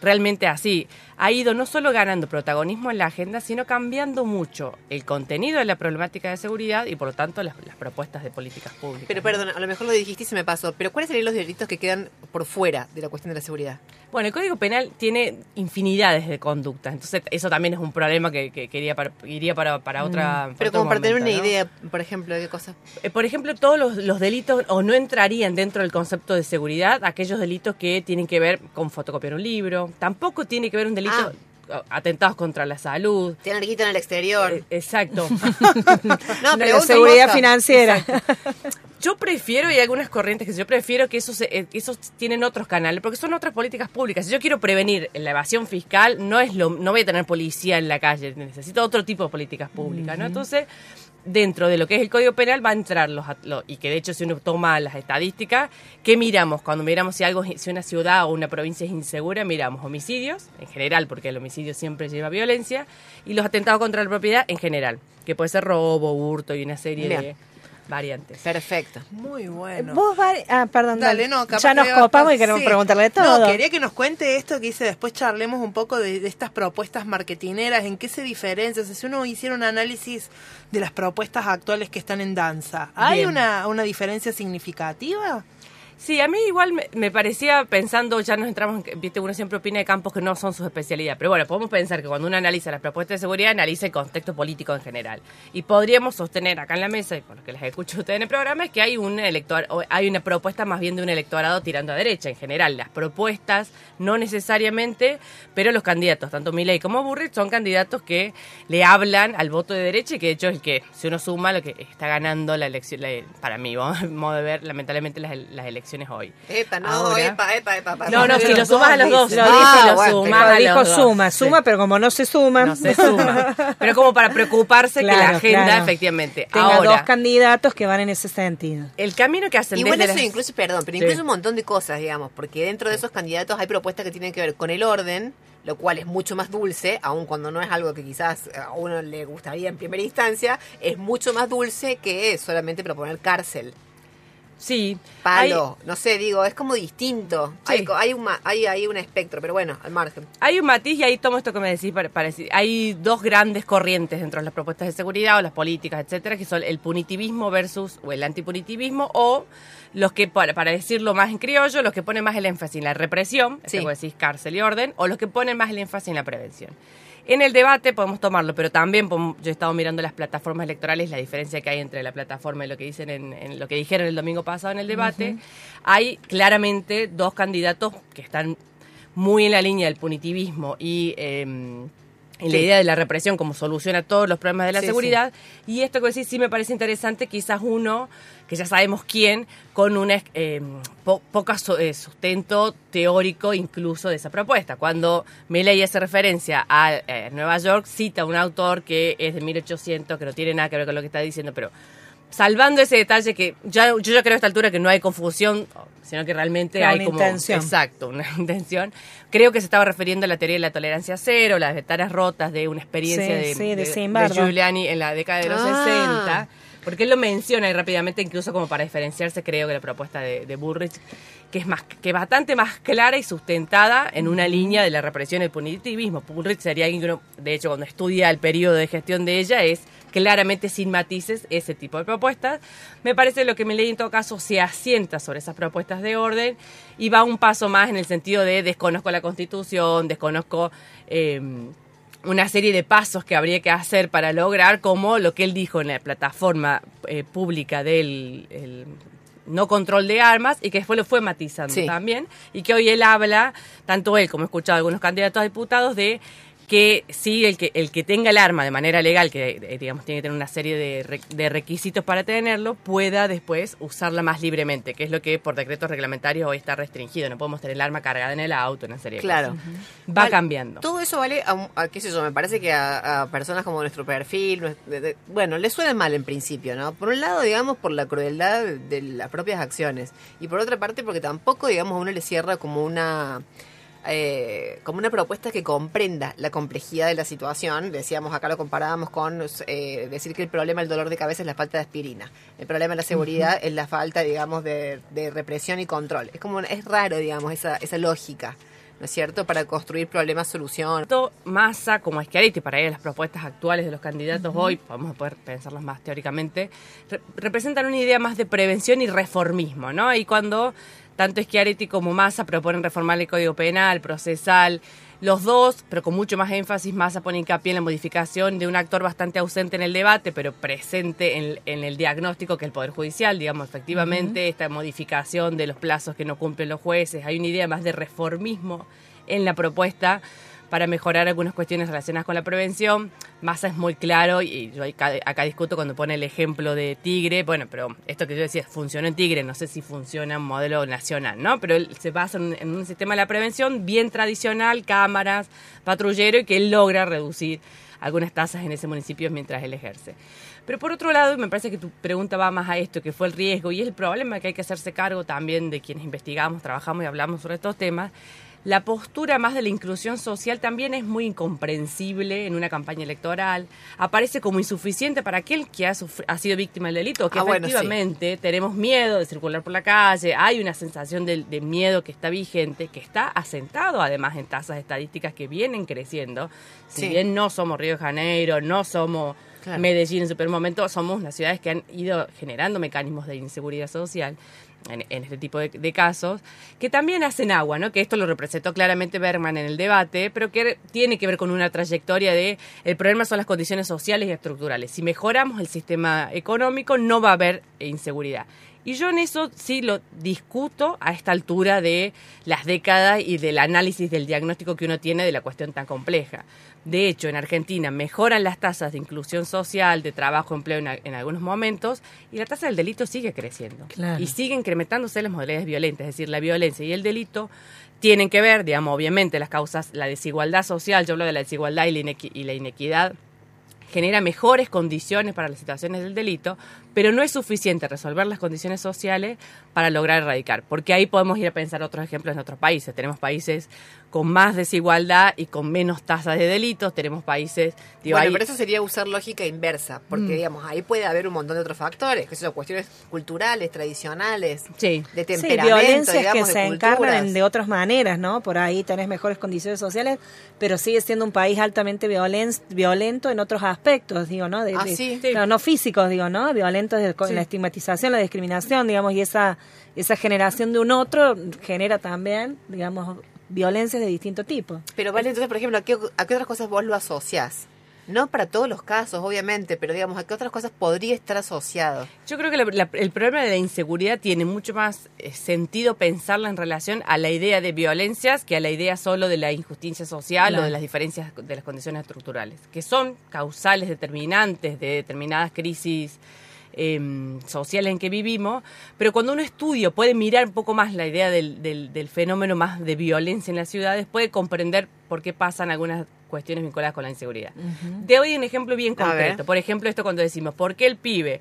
realmente así. Ha ido no solo ganando protagonismo en la agenda, sino cambiando mucho el contenido de la problemática de seguridad y, por lo tanto, las propuestas de políticas públicas. Pero, perdón, a lo mejor lo dijiste y se me pasó, pero ¿cuáles serían los delitos que quedan por fuera de la cuestión de la seguridad? Bueno, el Código Penal tiene infinidades de conductas, entonces eso también es un problema que iría para otra... Pero como para tener una idea, por ejemplo, ¿de qué cosa? Por ejemplo, todos los delitos o no entrarían dentro del concepto de seguridad aquellos delitos que tienen que ver con fotocopiar un libro. Tampoco tiene que ver un delito, atentados contra la salud. Tiene riquito en el exterior. Exacto. No, pero seguridad financiera. Exacto. Yo prefiero, y hay algunas corrientes que yo prefiero que esos tienen otros canales, porque son otras políticas públicas. Si yo quiero prevenir la evasión fiscal, no voy a tener policía en la calle, necesito otro tipo de políticas públicas, ¿no? Entonces, dentro de lo que es el Código Penal va a entrar y que de hecho si uno toma las estadísticas, ¿qué miramos? Cuando miramos si una ciudad o una provincia es insegura, miramos homicidios, en general, porque el homicidio siempre lleva violencia, y los atentados contra la propiedad, en general, que puede ser robo, hurto y una serie de variantes. Perfecto. Muy bueno. Vos, perdón, dale. No, capaz ya nos copamos y queremos preguntarle todo. No, quería que nos cuente esto que dice, después charlemos un poco de estas propuestas marketineras, en qué se diferencia. O sea, si uno hiciera un análisis de las propuestas actuales que están en danza, ¿hay una diferencia significativa? Sí, a mí igual me parecía, pensando, ya nos entramos, viste, uno siempre opina de campos que no son su especialidad, pero bueno, podemos pensar que cuando uno analiza las propuestas de seguridad, analiza el contexto político en general. Y podríamos sostener acá en la mesa, y por lo que las escucho ustedes en el programa, es que hay una propuesta más bien de un electorado tirando a derecha en general. Las propuestas, no necesariamente, pero los candidatos, tanto Milei como Bullrich, son candidatos que le hablan al voto de derecha y que de hecho es el que, si uno suma, lo que está ganando la elección, para mí, vamos a ver, lamentablemente, las elecciones hoy. Epa, no, ahora, epa. No, si lo sumas a los dos. Suma, pero como no se suman. No se suma. Pero como para preocuparse, claro, que la agenda, efectivamente. Tenga ahora dos candidatos que van en ese sentido. El camino que hacen. Y bueno, eso incluso un montón de cosas, digamos, porque dentro de esos candidatos hay propuestas que tienen que ver con el orden, lo cual es mucho más dulce, aun cuando no es algo que quizás a uno le gustaría en primera instancia, es mucho más dulce que solamente proponer cárcel. Sí. Palo, no sé, digo, es como distinto. Sí. Hay un espectro, pero bueno, al margen. Hay un matiz y ahí tomo esto que me decís para decir. Hay dos grandes corrientes dentro de las propuestas de seguridad o las políticas, etcétera, que son el punitivismo versus, o el antipunitivismo, o los que, para decirlo más en criollo, los que ponen más el énfasis en la represión, sí, como decís, cárcel y orden, o los que ponen más el énfasis en la prevención. En el debate podemos tomarlo, pero también yo he estado mirando las plataformas electorales, la diferencia que hay entre la plataforma y lo que dicen en lo que dijeron el domingo pasado en el debate. Uh-huh. Hay claramente dos candidatos que están muy en la línea del punitivismo y en la idea de la represión como solución a todos los problemas de la seguridad. Sí. Y esto que decís sí me parece interesante, quizás uno, que ya sabemos quién, con un poco sustento teórico incluso de esa propuesta. Cuando Milei hace referencia a Nueva York, cita a un autor que es de 1800, que no tiene nada que ver con lo que está diciendo, pero salvando ese detalle que yo creo a esta altura que no hay confusión, sino que realmente hay una intención. Exacto, una intención. Creo que se estaba refiriendo a la teoría de la tolerancia cero, las ventanas rotas de una experiencia de Giuliani en la década de los 60. Porque él lo menciona y rápidamente, incluso como para diferenciarse, creo que la propuesta de Bullrich, que es bastante más clara y sustentada en una línea de la represión y el punitivismo. Bullrich sería alguien que uno, de hecho, cuando estudia el periodo de gestión de ella, es claramente sin matices ese tipo de propuestas. Me parece lo que Milei en todo caso se asienta sobre esas propuestas de orden y va un paso más en el sentido de desconozco la Constitución, desconozco una serie de pasos que habría que hacer para lograr, como lo que él dijo en la plataforma pública del no control de armas, y que después lo fue matizando también, y que hoy él habla, tanto él como he escuchado a algunos candidatos a diputados, de que sí, el que tenga el arma de manera legal, que digamos tiene que tener una serie de requisitos para tenerlo, pueda después usarla más libremente, que es lo que por decretos reglamentarios hoy está restringido. No podemos tener el arma cargada en el auto, una serie de cosas. Va cambiando. Todo eso vale a qué sé yo, me parece que a personas como nuestro perfil, bueno, les suena mal en principio, ¿no? Por un lado, digamos, por la crueldad de las propias acciones, y por otra parte porque tampoco, digamos, a uno le cierra como una propuesta que comprenda la complejidad de la situación. Decíamos, acá lo comparábamos con decir que el problema del dolor de cabeza es la falta de aspirina, el problema de la seguridad es la falta, digamos, de represión y control. Es raro, digamos, esa lógica, ¿no es cierto?, para construir problemas, solución. Massa, como Schiaretti, para ir a las propuestas actuales de los candidatos hoy, vamos a poder pensarlas más teóricamente, representan una idea más de prevención y reformismo, ¿no? Y cuando tanto Schiaretti como Massa proponen reformar el Código Penal, procesal, los dos, pero con mucho más énfasis. Massa pone hincapié en la modificación de un actor bastante ausente en el debate, pero presente en el diagnóstico, que es el Poder Judicial, digamos, efectivamente, esta modificación de los plazos que no cumplen los jueces. Hay una idea más de reformismo en la propuesta para mejorar algunas cuestiones relacionadas con la prevención. Massa es muy claro, y yo acá discuto cuando pone el ejemplo de Tigre. Bueno, pero esto que yo decía, funcionó en Tigre, no sé si funciona en modelo nacional, ¿no? Pero él se basa en un sistema de la prevención bien tradicional, cámaras, patrullero, y que él logra reducir algunas tasas en ese municipio mientras él ejerce. Pero por otro lado, me parece que tu pregunta va más a esto, que fue el riesgo, y es el problema que hay que hacerse cargo también de quienes investigamos, trabajamos y hablamos sobre estos temas. La postura más de la inclusión social también es muy incomprensible en una campaña electoral. Aparece como insuficiente para aquel que ha sido víctima del delito, que efectivamente tenemos miedo de circular por la calle. Hay una sensación de miedo que está vigente, que está asentado además en tasas estadísticas que vienen creciendo. Si bien no somos Río de Janeiro, no somos Medellín en su primer momento, somos unas ciudades que han ido generando mecanismos de inseguridad social. En este tipo de casos, que también hacen agua, ¿no? Que esto lo representó claramente Bergman en el debate, pero que tiene que ver con una trayectoria de el problema son las condiciones sociales y estructurales. Si mejoramos el sistema económico, no va a haber inseguridad. Y yo en eso sí lo discuto a esta altura de las décadas y del análisis del diagnóstico que uno tiene de la cuestión tan compleja. De hecho, en Argentina mejoran las tasas de inclusión social, de trabajo, empleo en algunos momentos, y la tasa del delito sigue creciendo. Claro. Y sigue incrementándose las modalidades violentas, es decir, la violencia y el delito tienen que ver, digamos, obviamente las causas, la desigualdad social, yo hablo de la desigualdad y la inequidad, genera mejores condiciones para las situaciones del delito, pero no es suficiente resolver las condiciones sociales para lograr erradicar, porque ahí podemos ir a pensar otros ejemplos en otros países. Tenemos países con más desigualdad y con menos tasas de delitos, tenemos países... Digo, bueno, ahí... pero eso sería usar lógica inversa, porque digamos, ahí puede haber un montón de otros factores, que son cuestiones culturales, tradicionales, de temperamento, violencias digamos, que se encarnan de otras maneras, ¿no? Por ahí tenés mejores condiciones sociales, pero sigue siendo un país altamente violento en otros aspectos, digo, ¿no? Pero no físicos, digo, ¿no? Violentos con la estigmatización, la discriminación, digamos, y esa generación de un otro genera también, digamos, violencias de distinto tipo. Pero vale, entonces, por ejemplo, ¿a qué otras cosas vos lo asociás? No para todos los casos, obviamente, pero digamos, ¿a qué otras cosas podría estar asociado? Yo creo que el problema de la inseguridad tiene mucho más sentido pensarla en relación a la idea de violencias que a la idea solo de la injusticia social o de las diferencias de las condiciones estructurales, que son causales determinantes de determinadas crisis sociales en que vivimos, pero cuando uno estudia puede mirar un poco más la idea del fenómeno más de violencia en las ciudades, puede comprender por qué pasan algunas cuestiones vinculadas con la inseguridad. Uh-huh. Te doy un ejemplo bien concreto. Por ejemplo, esto cuando decimos, ¿por qué el pibe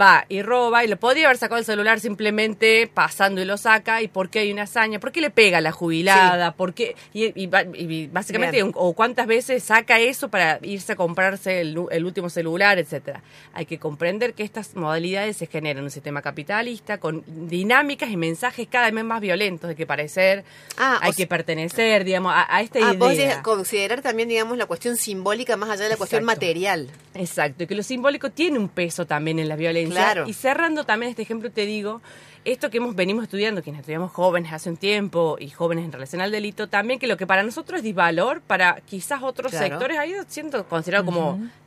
va y roba y le podría haber sacado el celular simplemente pasando y lo saca? ¿Y por qué hay una hazaña? ¿Por qué le pega a la jubilada? ¿Por qué? Y básicamente, o cuántas veces saca eso para irse a comprarse el último celular, etcétera. Hay que comprender que estas modalidades se generan en un sistema capitalista con dinámicas y mensajes cada vez más violentos. Hay que parecer, hay que pertenecer, digamos, a esta idea. Vos de considerar también, digamos, la cuestión simbólica más allá de la cuestión material. Exacto, y que lo simbólico tiene un peso también en la violencia. Claro. Y cerrando también este ejemplo te digo, esto que venimos estudiando, quienes estudiamos jóvenes hace un tiempo y jóvenes en relación al delito, también que lo que para nosotros es disvalor, para quizás otros sectores ha ido siendo considerado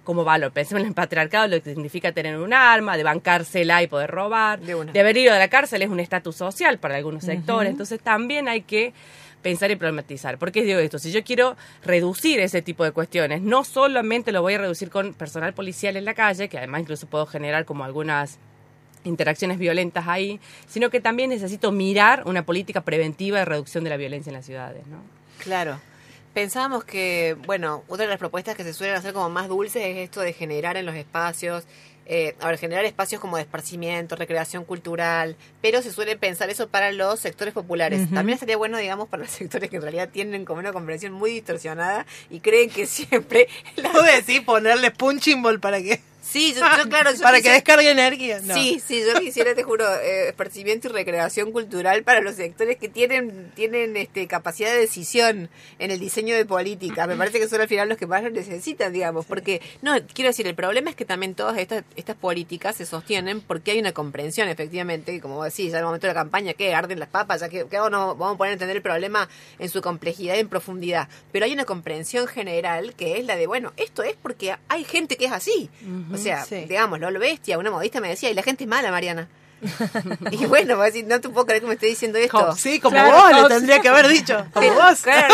como valor. Pensemos en el patriarcado, lo que significa tener un arma, de bancársela y poder robar, de haber ido a la cárcel es un estatus social para algunos sectores, entonces también hay que pensar y problematizar. ¿Por qué digo esto? Si yo quiero reducir ese tipo de cuestiones, no solamente lo voy a reducir con personal policial en la calle, que además incluso puedo generar como algunas interacciones violentas ahí, sino que también necesito mirar una política preventiva de reducción de la violencia en las ciudades, ¿no? Claro. Pensábamos que, bueno, otra de las propuestas que se suelen hacer como más dulces es esto de generar en los espacios... generar espacios como de esparcimiento, recreación cultural, pero se suele pensar eso para los sectores populares. También sería bueno, digamos, para los sectores que en realidad tienen como una comprensión muy distorsionada y creen que siempre... ¿Tú decís ponerles punching ball para que... Sí, yo claro... Yo para que descargue energía. No. Sí, yo quisiera, te juro, esparcimiento y recreación cultural para los sectores que tienen capacidad de decisión en el diseño de política. Me parece que son al final los que más lo necesitan, digamos, porque, no, quiero decir, el problema es que también todas estas políticas se sostienen porque hay una comprensión, efectivamente, que como decís, ya en el momento de la campaña, que arden las papas, ya que no vamos a poder entender el problema en su complejidad y en profundidad. Pero hay una comprensión general que es la de, bueno, esto es porque hay gente que es así. O sea, digamos, lo bestia, una modista me decía, y la gente es mala, Mariana. Y bueno, vas a decir, no te puedo creer que me esté diciendo esto. Sí, como claro, vos le tendría que haber dicho. Como vos. Claro.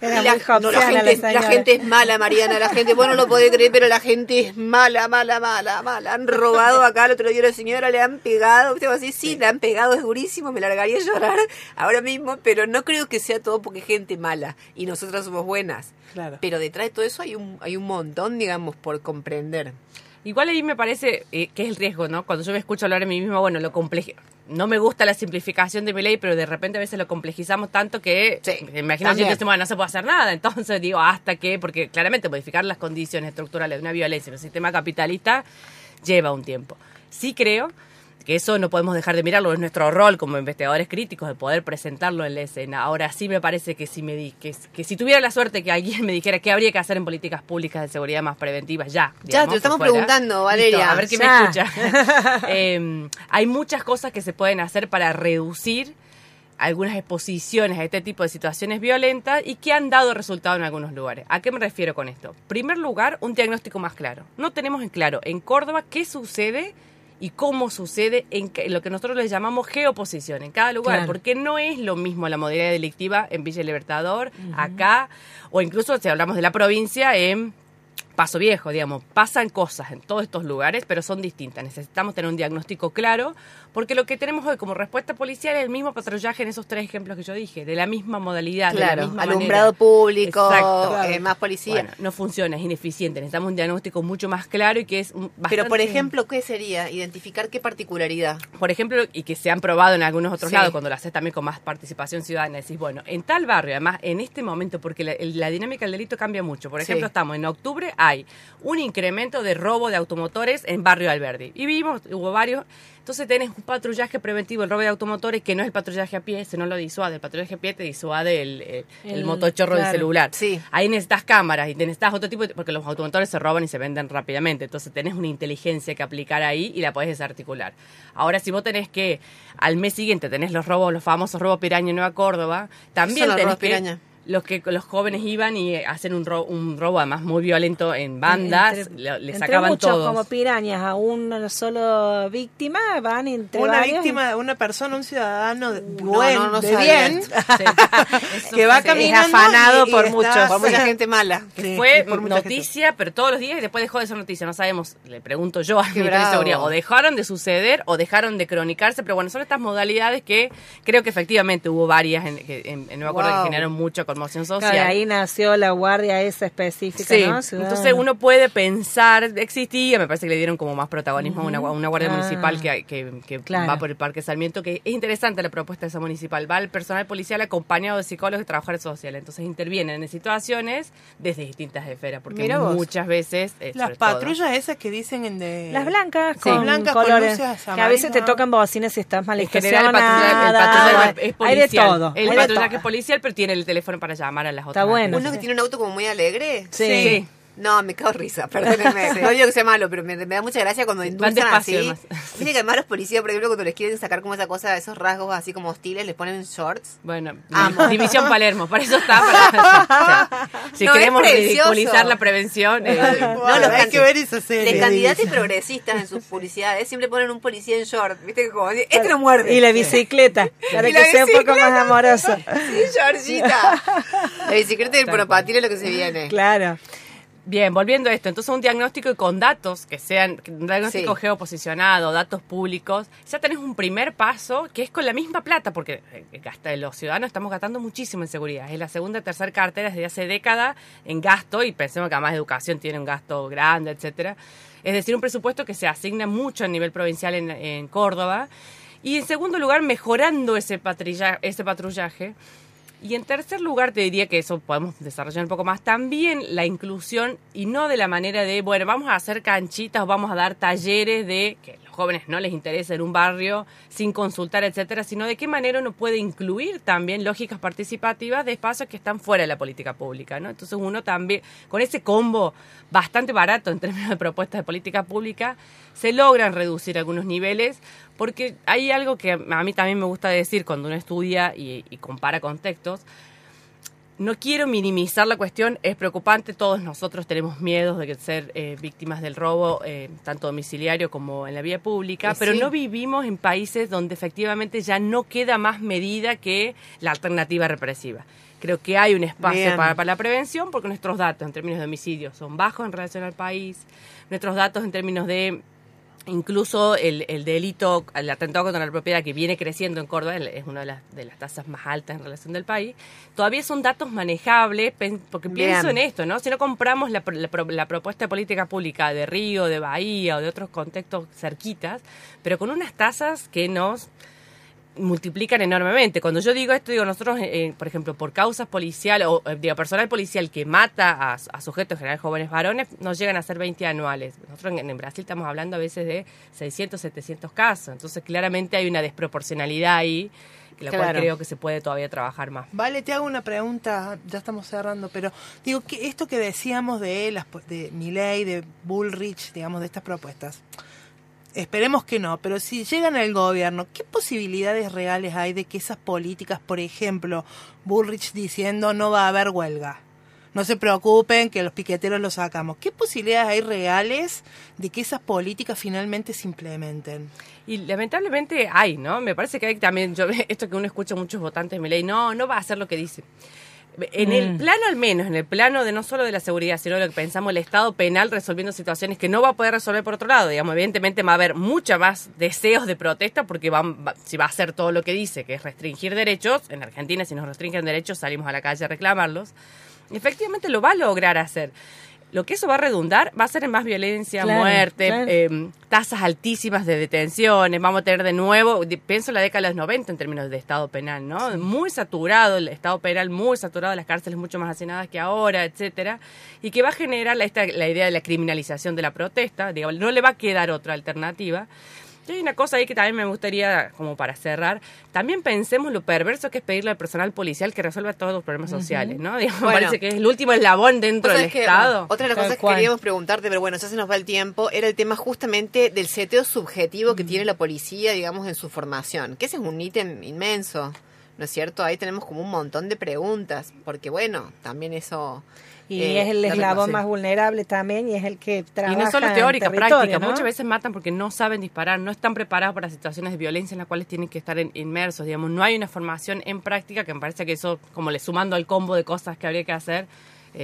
La gente es mala, Mariana. La gente, vos no lo podés creer, pero la gente es mala. Han robado acá el otro día a la señora, le han pegado. Usted va a decir, sí, le han pegado, es durísimo, me largaría a llorar ahora mismo, pero no creo que sea todo porque gente mala y nosotras somos buenas. Claro. Pero detrás de todo eso hay un montón, digamos, por comprender. Igual ahí me parece que es el riesgo, ¿no? Cuando yo me escucho hablar a mí misma, bueno, no me gusta la simplificación de Milei, pero de repente a veces lo complejizamos tanto que me imagino que no se puede hacer nada. Entonces digo, ¿hasta qué? Porque claramente modificar las condiciones estructurales de una violencia en un sistema capitalista lleva un tiempo. Sí creo que eso no podemos dejar de mirarlo, es nuestro rol como investigadores críticos de poder presentarlo en la escena. Ahora sí me parece que si tuviera la suerte que alguien me dijera qué habría que hacer en políticas públicas de seguridad más preventivas, digamos, te lo estamos preguntando, Valeria. Listo, a ver quién me escucha. Hay muchas cosas que se pueden hacer para reducir algunas exposiciones a este tipo de situaciones violentas y que han dado resultado en algunos lugares. ¿A qué me refiero con esto? En primer lugar, un diagnóstico más claro. No tenemos en claro en Córdoba qué sucede y cómo sucede en lo que nosotros les llamamos geoposición, en cada lugar, porque no es lo mismo la modalidad delictiva en Villa Libertador, acá, o incluso si hablamos de la provincia, en Paso Viejo, digamos, pasan cosas en todos estos lugares, pero son distintas. Necesitamos tener un diagnóstico claro, porque lo que tenemos hoy como respuesta policial es el mismo patrullaje en esos tres ejemplos que yo dije, de la misma modalidad, claro, de la misma alumbrado manera. Público, exacto, más policía. Bueno, no funciona, es ineficiente. Necesitamos un diagnóstico mucho más claro y que es bastante... Pero, por ejemplo, ¿qué sería? Identificar qué particularidad. Por ejemplo, y que se han probado en algunos otros lados, cuando lo haces también con más participación ciudadana, decís, bueno, en tal barrio, además, en este momento, porque la dinámica del delito cambia mucho. Por ejemplo, estamos en octubre... Hay un incremento de robo de automotores en Barrio Alberdi. Y vimos, hubo varios. Entonces tenés un patrullaje preventivo, el robo de automotores, que no es el patrullaje a pie, se no lo disuade. El patrullaje a pie te disuade el motochorro del celular. Sí. Ahí necesitas cámaras y necesitas otro tipo de... Porque los automotores se roban y se venden rápidamente. Entonces tenés una inteligencia que aplicar ahí y la podés desarticular. Ahora, si vos tenés que... Al mes siguiente tenés los robos, los famosos robos piraña en Nueva Córdoba. También tenés robos piraña. Que los jóvenes iban y hacen un robo además muy violento en bandas, le sacaban muchos, todos como pirañas a una sola víctima, van entre una varios. Víctima, una persona, un ciudadano de bien, que va caminando es afanado por muchos, por mucha gente mala, que fue noticia gente. Pero todos los días, y después dejó de ser noticia, no sabemos, le pregunto yo a mi seguridad, o dejaron de suceder o dejaron de cronicarse, pero bueno, son estas modalidades que creo que efectivamente hubo varias en Nueva Córdoba que generaron mucho conmoción social. Claro, ahí nació la guardia esa específica, ¿no? Ciudadana. Entonces uno puede pensar, existía, me parece que le dieron como más protagonismo a una guardia municipal que va por el Parque Sarmiento, que es interesante la propuesta de esa municipal, va el personal policial acompañado de psicólogos y trabajadores sociales, entonces intervienen en situaciones desde distintas esferas, porque muchas veces... las patrullas esas que dicen en de... Las blancas, con colores, con luces, que a veces te tocan bocinas si estás mal estacionada. El patrullaje es policial. Hay de todo. El patrullaje es policial, pero tiene el teléfono para llamar a las otras. Está bueno. Uno que tiene un auto como muy alegre. Sí. No, me cago en risa, perdónenme. No digo que sea malo, pero me da mucha gracia cuando endulzan así. Tiene que llamar a los policías, por ejemplo, cuando les quieren sacar como esa cosa, esos rasgos así como hostiles, les ponen shorts. Bueno, amo. División Palermo, para eso está. Para, si queremos ridiculizar la prevención. Hay que ver esa serie. Los candidatos progresistas en sus publicidades siempre ponen un policía en short. ¿Viste? Como, este no muerde. Y la bicicleta, para que sea un poco más amoroso. Sí, Georgita. La bicicleta y el propatil es lo que se viene. Claro. Bien, volviendo a esto, entonces un diagnóstico y con datos que sean, un diagnóstico geoposicionado, datos públicos, ya tenés un primer paso que es con la misma plata, porque hasta los ciudadanos estamos gastando muchísimo en seguridad, es la segunda y tercera cartera desde hace décadas en gasto, y pensemos que además educación tiene un gasto grande, etcétera. Es decir, un presupuesto que se asigna mucho a nivel provincial en Córdoba, y en segundo lugar mejorando ese patrullaje. Y en tercer lugar, te diría que eso podemos desarrollar un poco más, también la inclusión, y no de la manera de, bueno, vamos a hacer canchitas o vamos a dar talleres de que los jóvenes no les interesa en un barrio sin consultar, etcétera, sino de qué manera uno puede incluir también lógicas participativas de espacios que están fuera de la política pública, ¿no? Entonces uno también, con ese combo bastante barato en términos de propuestas de política pública, se logran reducir algunos niveles. Porque hay algo que a mí también me gusta decir cuando uno estudia y compara contextos. No quiero minimizar la cuestión, es preocupante, todos nosotros tenemos miedos de ser víctimas del robo, tanto domiciliario como en la vía pública, pero no vivimos en países donde efectivamente ya no queda más medida que la alternativa represiva. Creo que hay un espacio para la prevención, porque nuestros datos en términos de homicidios son bajos en relación al país, nuestros datos en términos de... Incluso el delito, el atentado contra la propiedad, que viene creciendo en Córdoba, es una de las tasas más altas en relación del país, todavía son datos manejables, porque pienso en esto, ¿no? Si no compramos la propuesta de política pública de Río, de Bahía o de otros contextos cerquitas, pero con unas tasas que nos multiplican enormemente. Cuando yo digo esto, digo, nosotros, por ejemplo, por causas policiales o personal policial que mata a sujetos, en general jóvenes varones, no llegan a ser 20 anuales. Nosotros en Brasil estamos hablando a veces de 600, 700 casos. Entonces, claramente hay una desproporcionalidad ahí, cual creo que se puede todavía trabajar más. Vale, te hago una pregunta, ya estamos cerrando, pero digo, que esto que decíamos de Milei, de Bullrich, digamos, de estas propuestas, esperemos que no, pero si llegan al gobierno, ¿qué posibilidades reales hay de que esas políticas, por ejemplo, Bullrich diciendo no va a haber huelga, no se preocupen que los piqueteros los sacamos, ¿qué posibilidades hay reales de que esas políticas finalmente se implementen? Y lamentablemente hay, ¿no? Me parece que hay también, esto que uno escucha a muchos votantes de Milei, no va a hacer lo que dice. En el plano, al menos, en el plano de no solo de la seguridad, sino de lo que pensamos el Estado penal resolviendo situaciones que no va a poder resolver por otro lado. Digamos, evidentemente va a haber mucha más deseos de protesta porque si va a hacer todo lo que dice, que es restringir derechos, en Argentina si nos restringen derechos salimos a la calle a reclamarlos, efectivamente lo va a lograr hacer. Lo que eso va a redundar va a ser en más violencia, claro, muerte, claro. Tasas altísimas de detenciones. Vamos a tener de nuevo, pienso en la década de los 90 en términos de Estado penal, ¿no? Sí. Muy saturado el Estado penal, muy saturado, las cárceles mucho más hacinadas que ahora, etcétera. Y que va a generar la idea de la criminalización de la protesta. Digamos, no le va a quedar otra alternativa. Y hay una cosa ahí que también me gustaría, como para cerrar, también pensemos lo perverso que es pedirle al personal policial que resuelva todos los problemas sociales, ¿no? Digamos, bueno, parece que es el último eslabón dentro del Estado. Otra de las cosas que queríamos preguntarte, pero bueno, ya se nos va el tiempo, era el tema justamente del seteo subjetivo que tiene la policía, digamos, en su formación, que ese es un ítem inmenso, ¿no es cierto? Ahí tenemos como un montón de preguntas, porque bueno, también eso... Y es el eslabón más vulnerable también y es el que trabaja. Y no solo teórica, práctica, ¿no? Muchas veces matan porque no saben disparar, no están preparados para situaciones de violencia en las cuales tienen que estar inmersos, digamos, no hay una formación en práctica, que me parece que eso, como le sumando al combo de cosas que habría que hacer,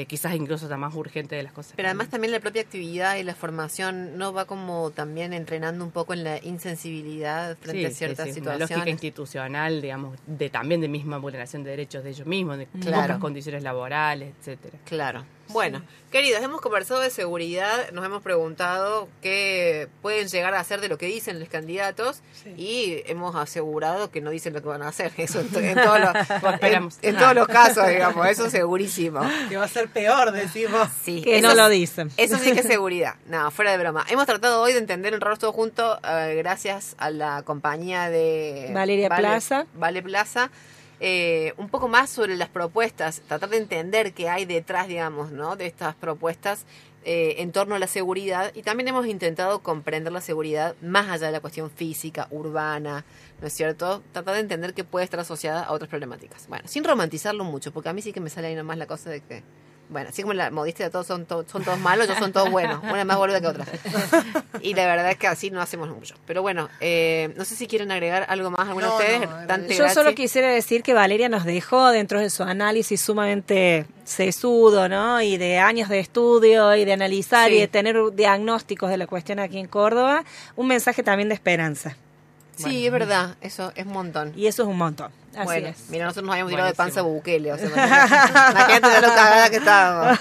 quizás incluso está más urgente de las cosas. Pero además también la propia actividad y la formación no va como también entrenando un poco en la insensibilidad frente a ciertas situaciones. La lógica institucional, digamos, de misma vulneración de derechos de ellos mismos, de pocas condiciones laborales, etcétera. Claro. Bueno, queridas, hemos conversado de seguridad, nos hemos preguntado qué pueden llegar a hacer de lo que dicen los candidatos y hemos asegurado que no dicen lo que van a hacer, eso en todos los casos, digamos, eso es segurísimo. Que va a ser peor, decimos. Sí, que no lo dicen. Eso sí que es seguridad, no, fuera de broma. Hemos tratado hoy de entender el Raro es todo junto, gracias a la compañía de Valeria Plaza. Un poco más sobre las propuestas, tratar de entender qué hay detrás, digamos, ¿no? De estas propuestas en torno a la seguridad, y también hemos intentado comprender la seguridad más allá de la cuestión física, urbana, ¿no es cierto? Tratar de entender que puede estar asociada a otras problemáticas. Bueno, sin romantizarlo mucho, porque a mí sí que me sale ahí nomás la cosa de que, bueno, así como la modista de todos son todos malos, yo son todos buenos, una más boluda que otra. Y la verdad es que así no hacemos mucho. Pero bueno, no sé si quieren agregar algo más a alguno de ustedes. Yo solo quisiera decir que Valeria nos dejó dentro de su análisis sumamente sesudo, ¿no? Y de años de estudio y de analizar y de tener diagnósticos de la cuestión aquí en Córdoba, un mensaje también de esperanza. Bueno, sí, es verdad, eso es un montón. Y eso es un montón. Así bueno, es. Mira, nosotros nos habíamos tirado de panza a Bukele, o sea, imagínate de lo cagada que estábamos.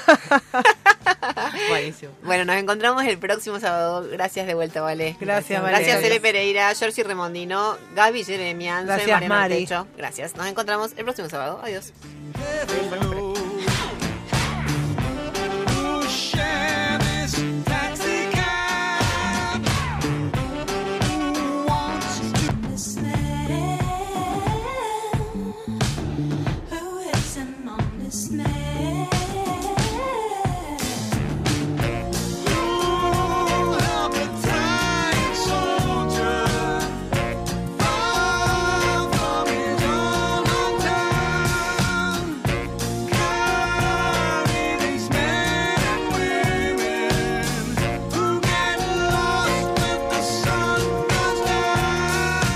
Buenísimo. Bueno, nos encontramos el próximo sábado. Gracias de vuelta, Vale. Gracias, Vale. Gracias, Cele Pereira, Georgina Remondino, Gaby Yeremián, soy Mariana Ortecho. Gracias, nos encontramos el próximo sábado. Adiós.